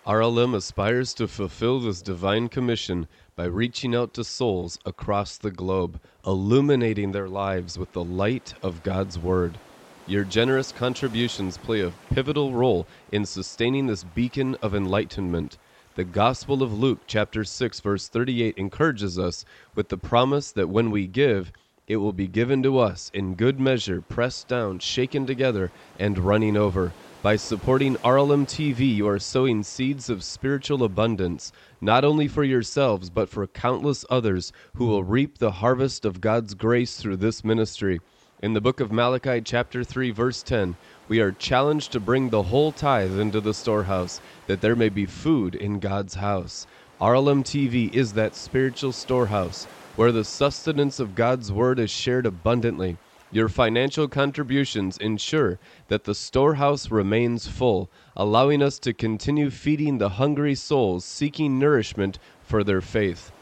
RLM aspires to fulfill this divine commission by reaching out to souls across the globe, illuminating their lives with the light of God's Word. Your generous contributions play a pivotal role in sustaining this beacon of enlightenment. The Gospel of Luke, chapter 6, verse 38, encourages us with the promise that when we give, it will be given to us in good measure, pressed down, shaken together, and running over. By supporting RLM TV, you are sowing seeds of spiritual abundance, not only for yourselves, but for countless others who will reap the harvest of God's grace through this ministry. In the book of Malachi, chapter 3, verse 10, we are challenged to bring the whole tithe into the storehouse, that there may be food in God's house. RLM TV is that spiritual storehouse where the sustenance of God's Word is shared abundantly. Your financial contributions ensure that the storehouse remains full, allowing us to continue feeding the hungry souls seeking nourishment for their faith.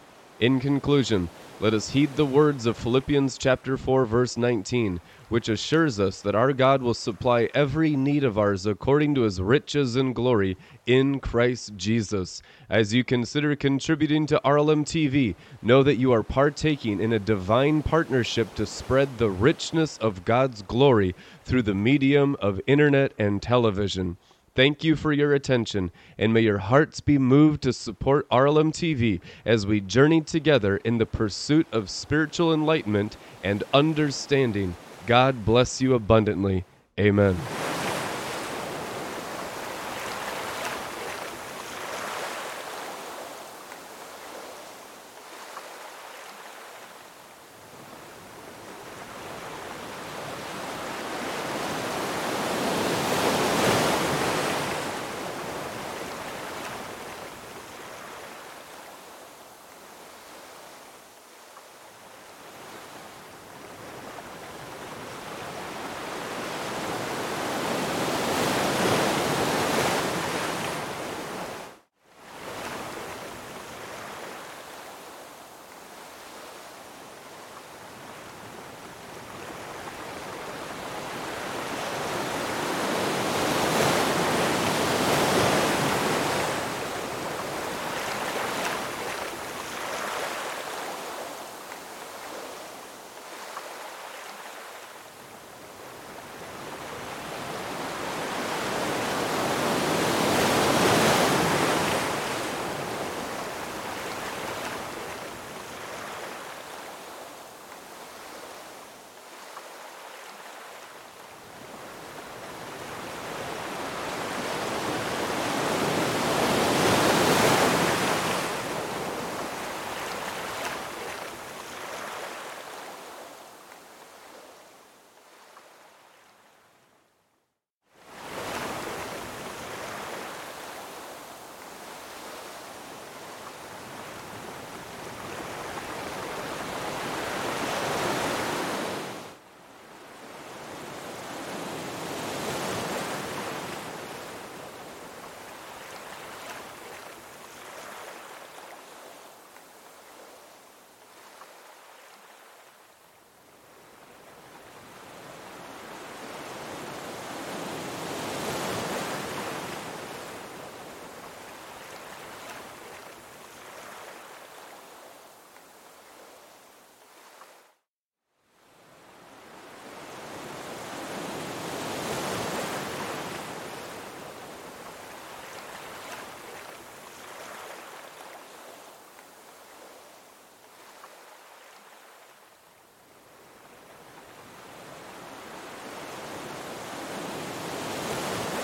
In conclusion, let us heed the words of Philippians chapter 4, verse 19, which assures us that our God will supply every need of ours according to his riches and glory in Christ Jesus. As you consider contributing to RLM TV, know that you are partaking in a divine partnership to spread the richness of God's glory through the medium of internet and television. Thank you for your attention, and may your hearts be moved to support RLM TV as we journey together in the pursuit of spiritual enlightenment and understanding. God bless you abundantly. Amen.